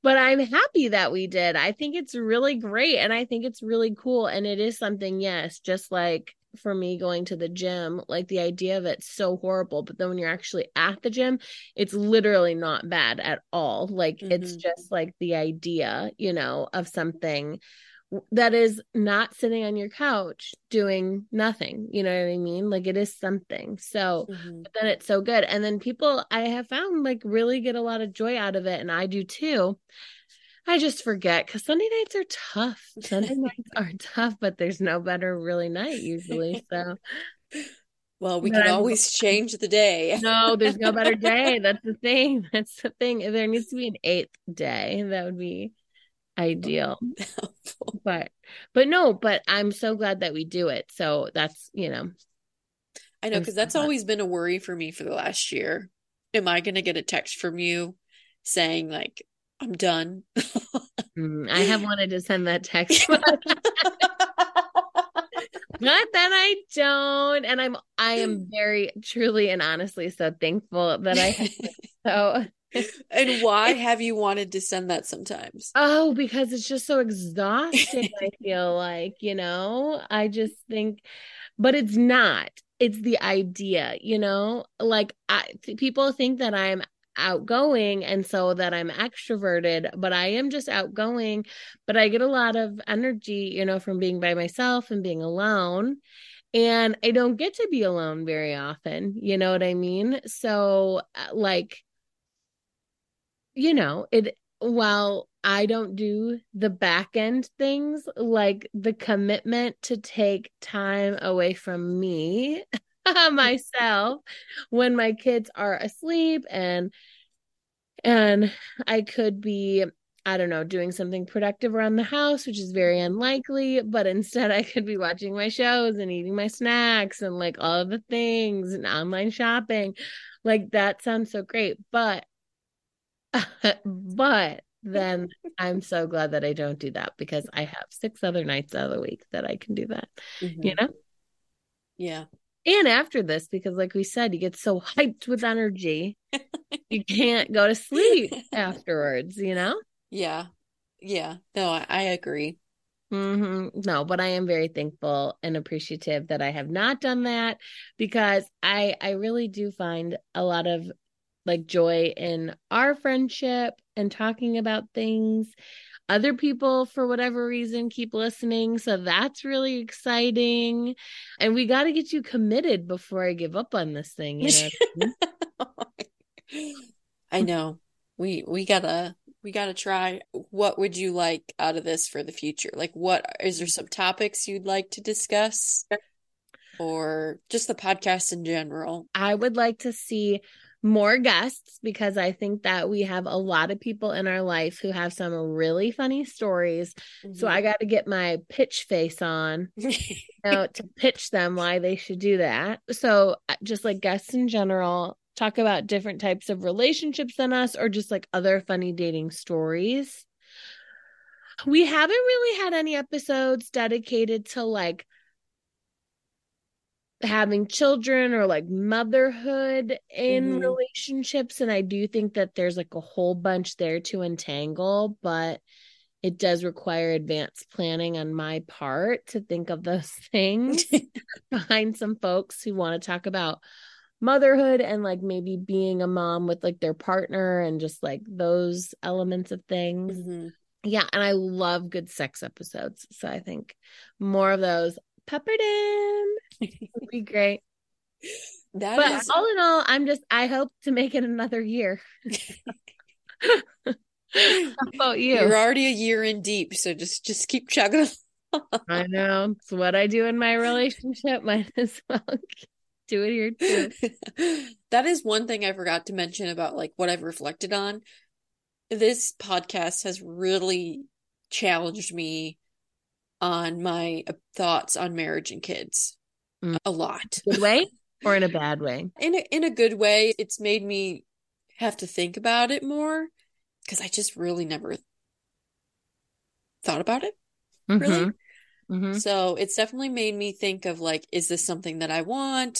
But I'm happy that we did. I think it's really great, and I think it's really cool, and it is something, yes, just like for me going to the gym, like the idea of it's so horrible, but then when you're actually at the gym, it's literally not bad at all. Like, mm-hmm. It's just like the idea, you know, of something that is not sitting on your couch doing nothing. You know what I mean? Like, it is something. So, mm-hmm. But then it's so good. And then people I have found like really get a lot of joy out of it. And I do too. I just forget because Sunday nights are tough. Sunday nights are tough, but there's no better really night usually. So, well, we can always change the day. No, there's no better day. That's the thing. That's the thing. If there needs to be an eighth day, that would be ideal. But I'm so glad that we do it. So that's, you know, I know, because that's always been a worry for me for the last year. Am I going to get a text from you saying like, I'm done? I have wanted to send that text, but then I don't. And I am very truly and honestly so thankful that I have it. So. And why have you wanted to send that sometimes? Oh, because it's just so exhausting. I feel like, you know, I just think, but it's not, it's the idea, you know, like people think that I'm outgoing and so that I'm extroverted, but I am just outgoing, but I get a lot of energy, you know, from being by myself and being alone. And I don't get to be alone very often. You know what I mean? So like, you know, it, while I don't do the back end things, like the commitment to take time away from me, myself, when my kids are asleep and I could be, I don't know, doing something productive around the house, which is very unlikely, but instead I could be watching my shows and eating my snacks and like all of the things and online shopping. Like that sounds so great, but then I'm so glad that I don't do that because I have 6 other nights out of the week that I can do that, mm-hmm. You know? Yeah. And after this, because like we said, you get so hyped with energy, you can't go to sleep afterwards, you know? Yeah. Yeah. No, I agree. Mm-hmm. No, but I am very thankful and appreciative that I have not done that because I really do find a lot of like joy in our friendship and talking about things. Other people, for whatever reason, keep listening. So that's really exciting. And we got to get you committed before I give up on this thing. You know? I know. We gotta try. What would you like out of this for the future? Like, what is there some topics you'd like to discuss or just the podcast in general? I would like to see more guests because I think that we have a lot of people in our life who have some really funny stories. Mm-hmm. So I got to get my pitch face on to pitch them why they should do that. So just like guests in general, talk about different types of relationships than us or just like other funny dating stories. We haven't really had any episodes dedicated to like having children or like motherhood in mm-hmm. relationships. And I do think that there's like a whole bunch there to entangle, but it does require advanced planning on my part to think of those things. Find some folks who want to talk about motherhood and like maybe being a mom with like their partner and just like those elements of things. Mm-hmm. Yeah. And I love good sex episodes. So I think more of those peppered in would be great. All in all, I hope to make it another year. How about you? You're already a year in deep. So just keep chugging. I know. It's what I do in my relationship. Might as well do it here too. That is one thing I forgot to mention about like what I've reflected on. This podcast has really challenged me on my thoughts on marriage and kids a lot. Good way or in a bad way? In a good way. It's made me have to think about it more because I just really never thought about it. Mm-hmm. Really? Mm-hmm. So it's definitely made me think of like, is this something that I want?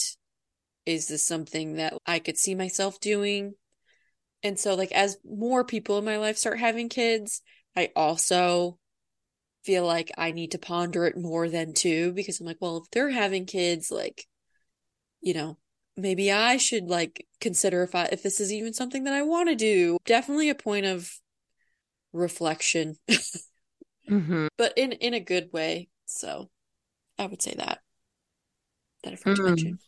Is this something that I could see myself doing? And so like, as more people in my life start having kids, I also feel like I need to ponder it more than too, because I'm like, well, if they're having kids, like, you know, maybe I should like consider if this is even something that I want to do. Definitely a point of reflection. Mm-hmm. But in a good way. So I would say that I forgot to mention.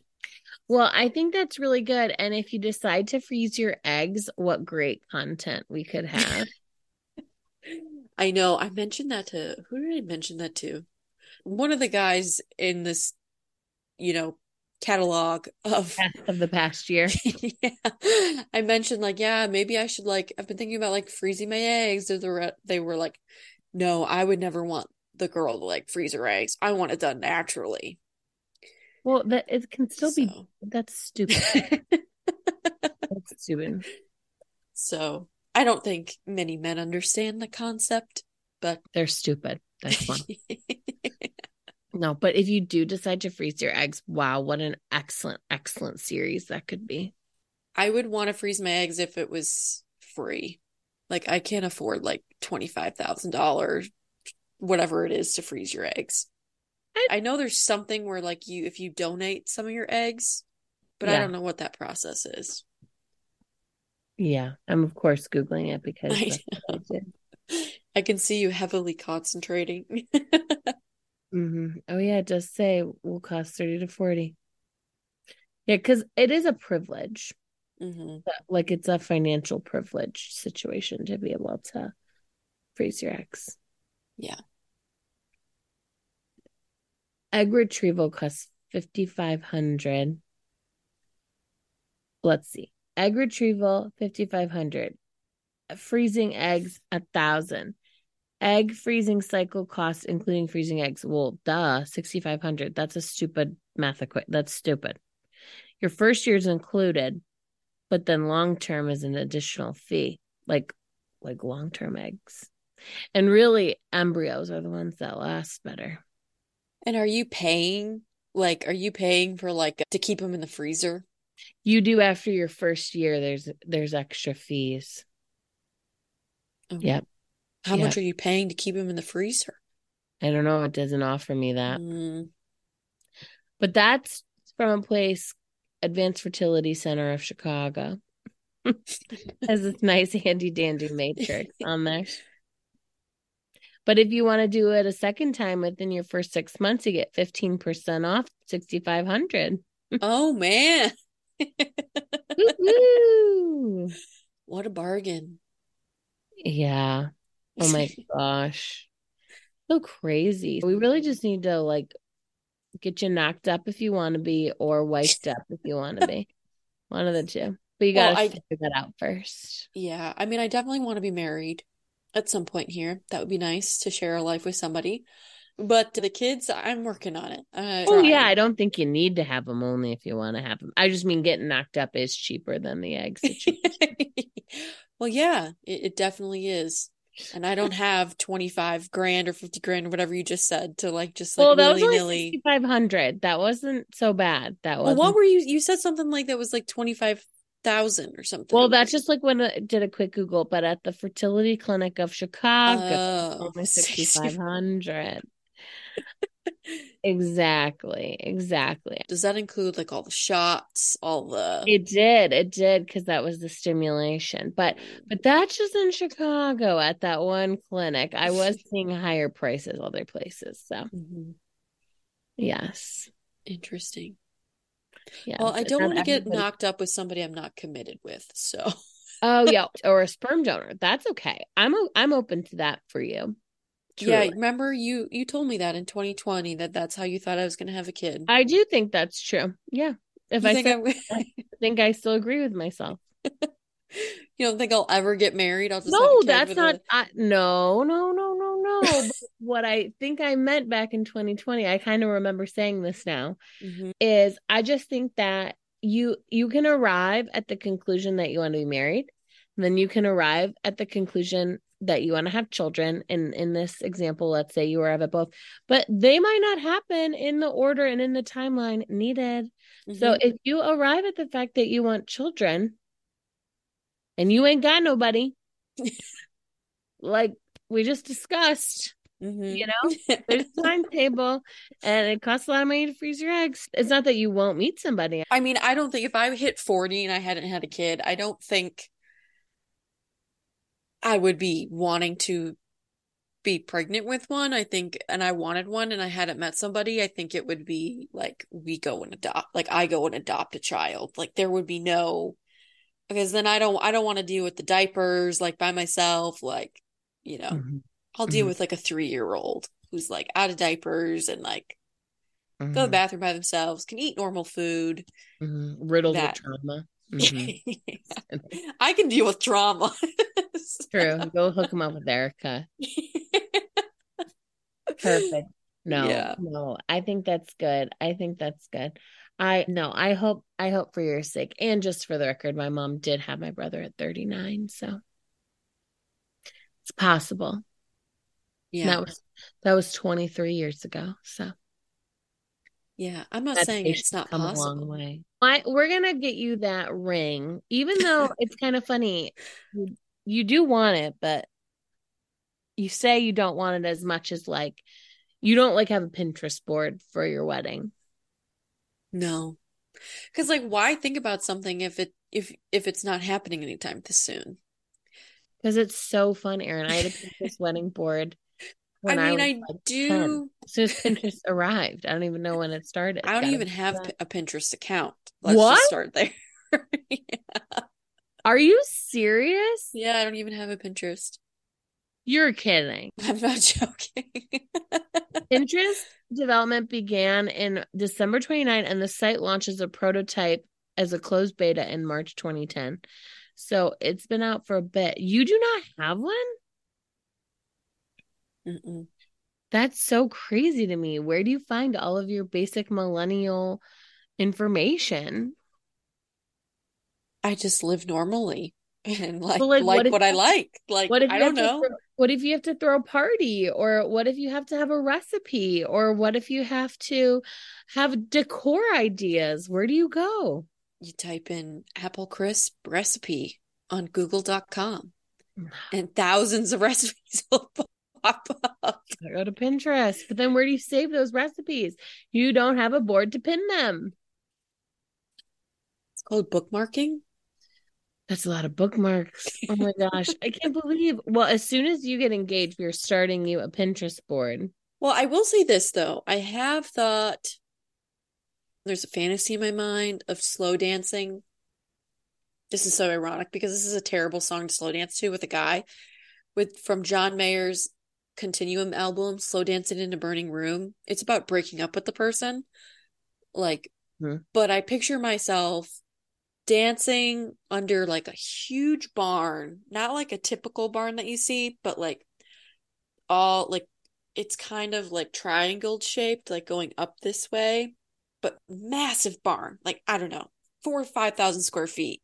Well, I think that's really good. And if you decide to freeze your eggs, what great content we could have. I know. I mentioned that to, who did I mention that to? One of the guys in this, you know, catalog of the past year. Yeah. I mentioned like, yeah, maybe I should like, I've been thinking about like freezing my eggs. They were like, no, I would never want the girl to like freeze her eggs. I want it done naturally. Well, it can still be. That's stupid. That's stupid. So I don't think many men understand the concept, but they're stupid. That's one. No, but if you do decide to freeze your eggs, wow, what an excellent, excellent series that could be. I would want to freeze my eggs if it was free. Like I can't afford like $25,000, whatever it is, to freeze your eggs. I know there's something where like if you donate some of your eggs, but yeah. I don't know what that process is. Yeah. I'm of course Googling it because I can see you heavily concentrating. Mm-hmm. Oh yeah. It does say it will cost 30 to 40. Yeah. Cause it is a privilege. Mm-hmm. Like it's a financial privilege situation to be able to freeze your eggs. Yeah. Egg retrieval costs $5,500. Let's see. Egg retrieval, $5,500. Freezing eggs, $1,000. Egg freezing cycle costs, including freezing eggs. Well, duh, $6,500. That's a stupid math equation. That's stupid. Your first year's included, but then long-term is an additional fee, like long-term eggs. And really, embryos are the ones that last better. And are you paying for like to keep them in the freezer? You do after your first year. There's extra fees. Oh. Yep. How much are you paying to keep them in the freezer? I don't know. It doesn't offer me that. Mm. But that's from a place, Advanced Fertility Center of Chicago. Has this nice handy dandy matrix on there. But if you want to do it a second time within your first 6 months, you get 15% off $6,500. Oh, man. Woo-hoo. What a bargain. Yeah. Oh, my gosh. So crazy. We really just need to, like, get you knocked up if you want to be or wiped up if you want to be. One of the two. But you got to figure that out first. Yeah. I mean, I definitely want to be married at some point here. That would be nice to share a life with somebody. But the kids, I'm working on it. Yeah. I don't think you need to have them only if you want to have them. I just mean getting knocked up is cheaper than the eggs. Well, yeah, it definitely is. And I don't have 25 grand or 50 grand or whatever you just said to like, just like, well, that was only 6,500. That wasn't so bad. That was, well, what were you said something like that was like 25,000 or something. Well, that's just like when I did a quick Google, but at the fertility clinic of Chicago, only 6,500. Exactly. Does that include like all the shots, all the... It did, because that was the stimulation. But that's just in Chicago at that one clinic. I was seeing higher prices other places. So, mm-hmm. Yes. Interesting. Yes, well, I don't want to get knocked up with somebody I'm not committed with, so... Oh, yeah, or a sperm donor. That's okay. I'm open to that for you. Truly. Yeah, remember you told me that in 2020 that's how you thought I was going to have a kid. I do think that's true. Yeah. I think I still agree with myself. You don't think I'll ever get married? I'll just No, that's not no. But what I think I meant back in 2020, I kind of remember saying this now, mm-hmm. is I just think that you can arrive at the conclusion that you want to be married, and then you can arrive at the conclusion that you want to have children. And in this example, let's say you arrive at both, but they might not happen in the order and in the timeline needed. Mm-hmm. So if you arrive at the fact that you want children and you ain't got nobody, like we just discussed, mm-hmm. you know, there's a timetable and it costs a lot of money to freeze your eggs. It's not that you won't meet somebody. I mean, I don't think if I hit 40 and I hadn't had a kid, I don't think I would be wanting to be pregnant with one, I think, and I wanted one and I hadn't met somebody. I think it would be like I go and adopt a child. Like there would be no, because then I don't want to deal with the diapers like by myself. Like, you know, mm-hmm. I'll deal mm-hmm. with like a 3-year-old who's like out of diapers and like mm-hmm. go to the bathroom by themselves, can eat normal food. Mm-hmm. Riddled with trauma. Mm-hmm. Yeah. I can deal with trauma. So. True. Go hook him up with Erica. Perfect. No, I think that's good. I hope for your sake. And just for the record, my mom did have my brother at 39. So it's possible. Yeah. And that was 23 years ago. So. Yeah, I'm not saying it's not possible. A long way. We're going to get you that ring, even though it's kind of funny. You do want it, but you say you don't want it as much as like, you don't like have a Pinterest board for your wedding. No. Because like, why think about something if it's not happening anytime too soon? Because it's so fun, Erin. I had a Pinterest wedding board. So Pinterest arrived. I don't even know when it started. I don't even have a Pinterest account. Let's just start there. Yeah. Are you serious? Yeah, I don't even have a Pinterest. You're kidding. I'm not joking. Pinterest development began in December 29, and the site launches a prototype as a closed beta in March 2010. So it's been out for a bit. You do not have one? Mm-mm. That's so crazy to me. Where do you find all of your basic millennial information? I just live normally and what if you have to throw a party, or what if you have to have a recipe, or what if you have to have decor ideas? Where do you go? You type in apple crisp recipe on google.com and thousands of recipes will pop up. I go to Pinterest, but then where do you save those recipes? You don't have a board to pin them. It's called bookmarking. That's a lot of bookmarks. Oh my gosh. I can't believe. Well, as soon as you get engaged, we're starting you a Pinterest board. Well, I will say this though. I have thought there's a fantasy in my mind of slow dancing. This is so ironic because this is a terrible song to slow dance to with a guy from John Mayer's Continuum album, Slow Dancing in a Burning Room. It's about breaking up with the person, like but I picture myself dancing under like a huge barn, not like a typical barn that you see, but like all like it's kind of like triangle shaped, like going up this way, but massive barn, like I don't know, 4,000 or 5,000 square feet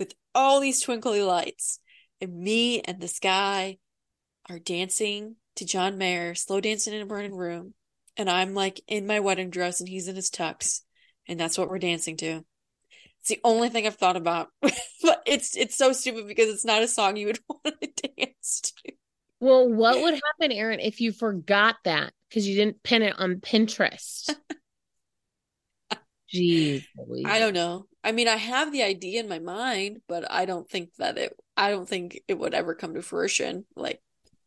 with all these twinkly lights, and me and this guy are dancing to John Mayer, Slow Dancing in a Burning Room. And I'm like in my wedding dress and he's in his tux. And that's what we're dancing to. It's the only thing I've thought about. But it's so stupid because it's not a song you would want to dance to. Well, what would happen, Erin, if you forgot that because you didn't pin it on Pinterest? Jeez, I don't know. I mean, I have the idea in my mind, but I don't think it would ever come to fruition, like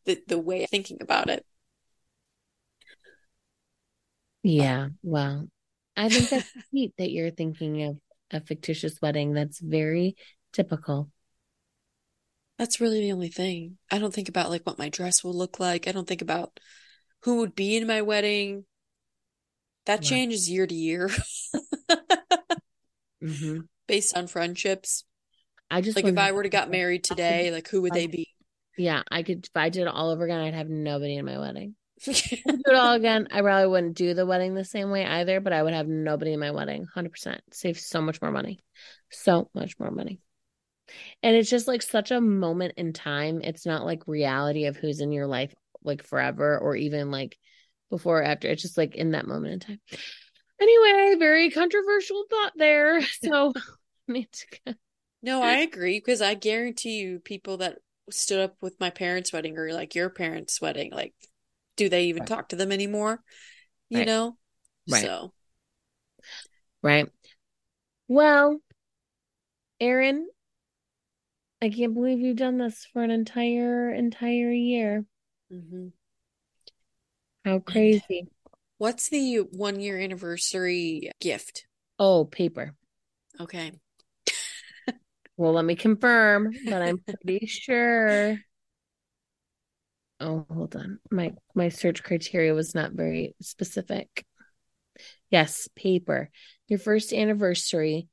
the way I'm thinking about it. Yeah, well, I think that's neat that you're thinking of a fictitious wedding. That's very typical. That's really the only thing. I don't think about like what my dress will look like. I don't think about who would be in my wedding. That changes year to year mm-hmm. based on friendships. I just like if I were to got married today, like who would they be? Yeah, I could. If I did it all over again, I'd have nobody in my wedding. If I do it all again, I probably wouldn't do the wedding the same way either, but I would have nobody in my wedding. 100%. Save so much more money. So much more money. And it's just like such a moment in time. It's not like reality of who's in your life like forever or even like before or after. It's just like in that moment in time. Anyway, very controversial thought there. So no, I agree, because I guarantee you people that stood up with my parents' wedding or like your parents' wedding, like do they even talk to them anymore? You know? Right. So. Right. Well, Erin, I can't believe you've done this for an entire year. Mm-hmm. How crazy. What's the 1 year anniversary gift? Oh, paper. Okay. Well, let me confirm, but I'm pretty sure. Oh, hold on. My search criteria was not very specific. Yes, paper. Your first anniversary.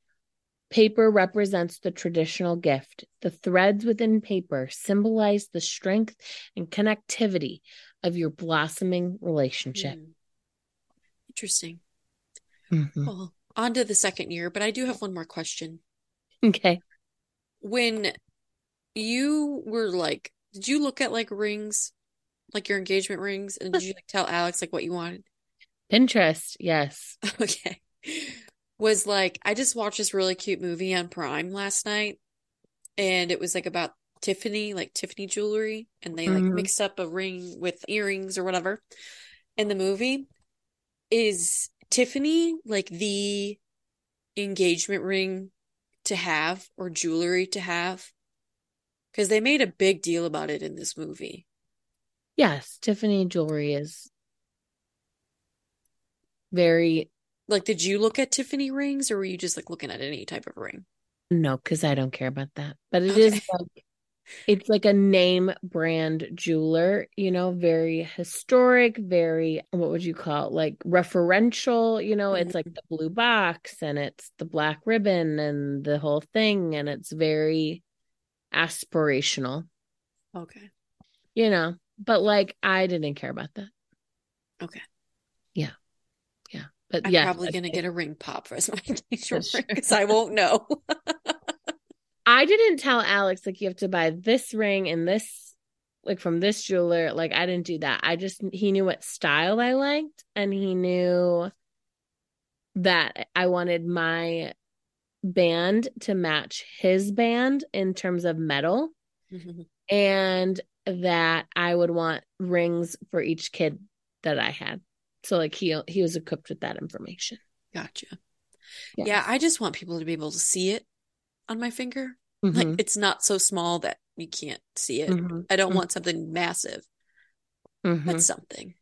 Paper represents the traditional gift. The threads within paper symbolize the strength and connectivity of your blossoming relationship. Interesting. Mm-hmm. Well, on to the second year, but I do have one more question. Okay. When you were like, did you look at like rings, like your engagement rings? And did you like tell Alex like what you wanted? Pinterest. Yes. Okay. Was like, I just watched this really cute movie on Prime last night, and it was like about Tiffany, like Tiffany jewelry, and they like mixed up a ring with earrings or whatever. And the movie is Tiffany like the engagement ring to have or jewelry to have? Because they made a big deal about it in this movie. Yes, Tiffany jewelry is very... Like, did you look at Tiffany rings, or were you just like looking at any type of ring? No, because I don't care about that. But it is like, it's like a name brand jeweler, you know, very historic, very, what would you call it? Like referential, you know, it's like the blue box and it's the black ribbon and the whole thing. And it's very aspirational. Okay. You know, but like, I didn't care about that. Okay. Yeah. But I'm probably going to get a ring pop for my engagement ring because I won't know. I didn't tell Alex, like, you have to buy this ring and this, like, from this jeweler. Like, I didn't do that. I just, he knew what style I liked, and he knew that I wanted my band to match his band in terms of metal, and that I would want rings for each kid that I had. So like he was equipped with that information. Gotcha. Yes. Yeah. I just want people to be able to see it on my finger. Mm-hmm. Like it's not so small that you can't see it. Mm-hmm. I don't want something massive, but something.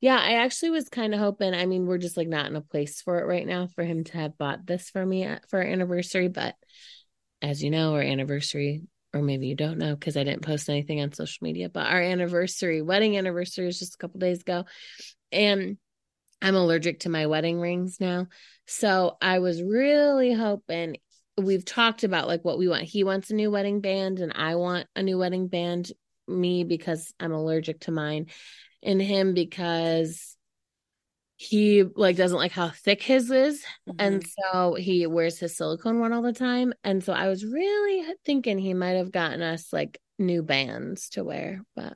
Yeah. I actually was kind of hoping, I mean, we're just like not in a place for it right now for him to have bought this for me for our anniversary. But as you know, our anniversary, or maybe you don't know, because I didn't post anything on social media, but our anniversary, wedding anniversary was just a couple days ago. And I'm allergic to my wedding rings now. So I was really hoping, we've talked about like what we want. He wants a new wedding band and I want a new wedding band, me because I'm allergic to mine, and him because he like doesn't like how thick his is. And so he wears his silicone one all the time. And so I was really thinking he might have gotten us like new bands to wear, but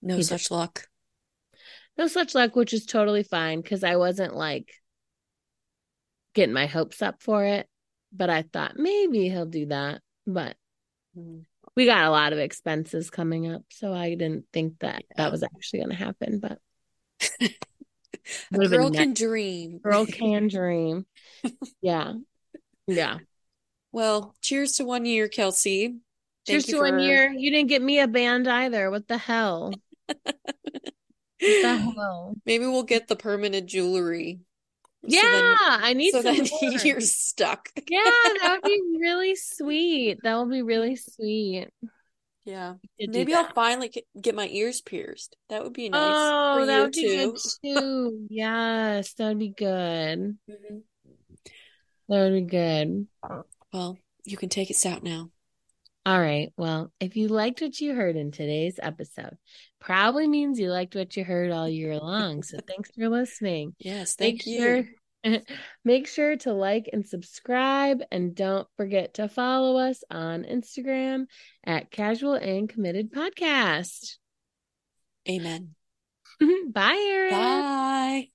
no such luck. No such luck, which is totally fine because I wasn't like getting my hopes up for it, but I thought maybe he'll do that, but Mm-hmm. We got a lot of expenses coming up, so I didn't think that that was actually going to happen, but a girl can dream. Girl can dream. Yeah. Yeah. Well, cheers to 1 year, Kelsey. Cheers to 1 year. You didn't get me a band either. What the hell? Maybe we'll get the permanent jewelry. Yeah, I need some more. You're stuck. Yeah, that would be really sweet. That would be really sweet. Yeah, maybe I'll finally get my ears pierced. That would be nice. Oh, that would be good too. Yes, that would be good. Mm-hmm. That would be good. Well, you can take us out now. All right. Well, if you liked what you heard in today's episode, probably means you liked what you heard all year long. So thanks for listening. Yes, thank you. Make sure to like and subscribe, and don't forget to follow us on Instagram at Casual and Committed Podcast. Amen. Bye, Erin. Bye.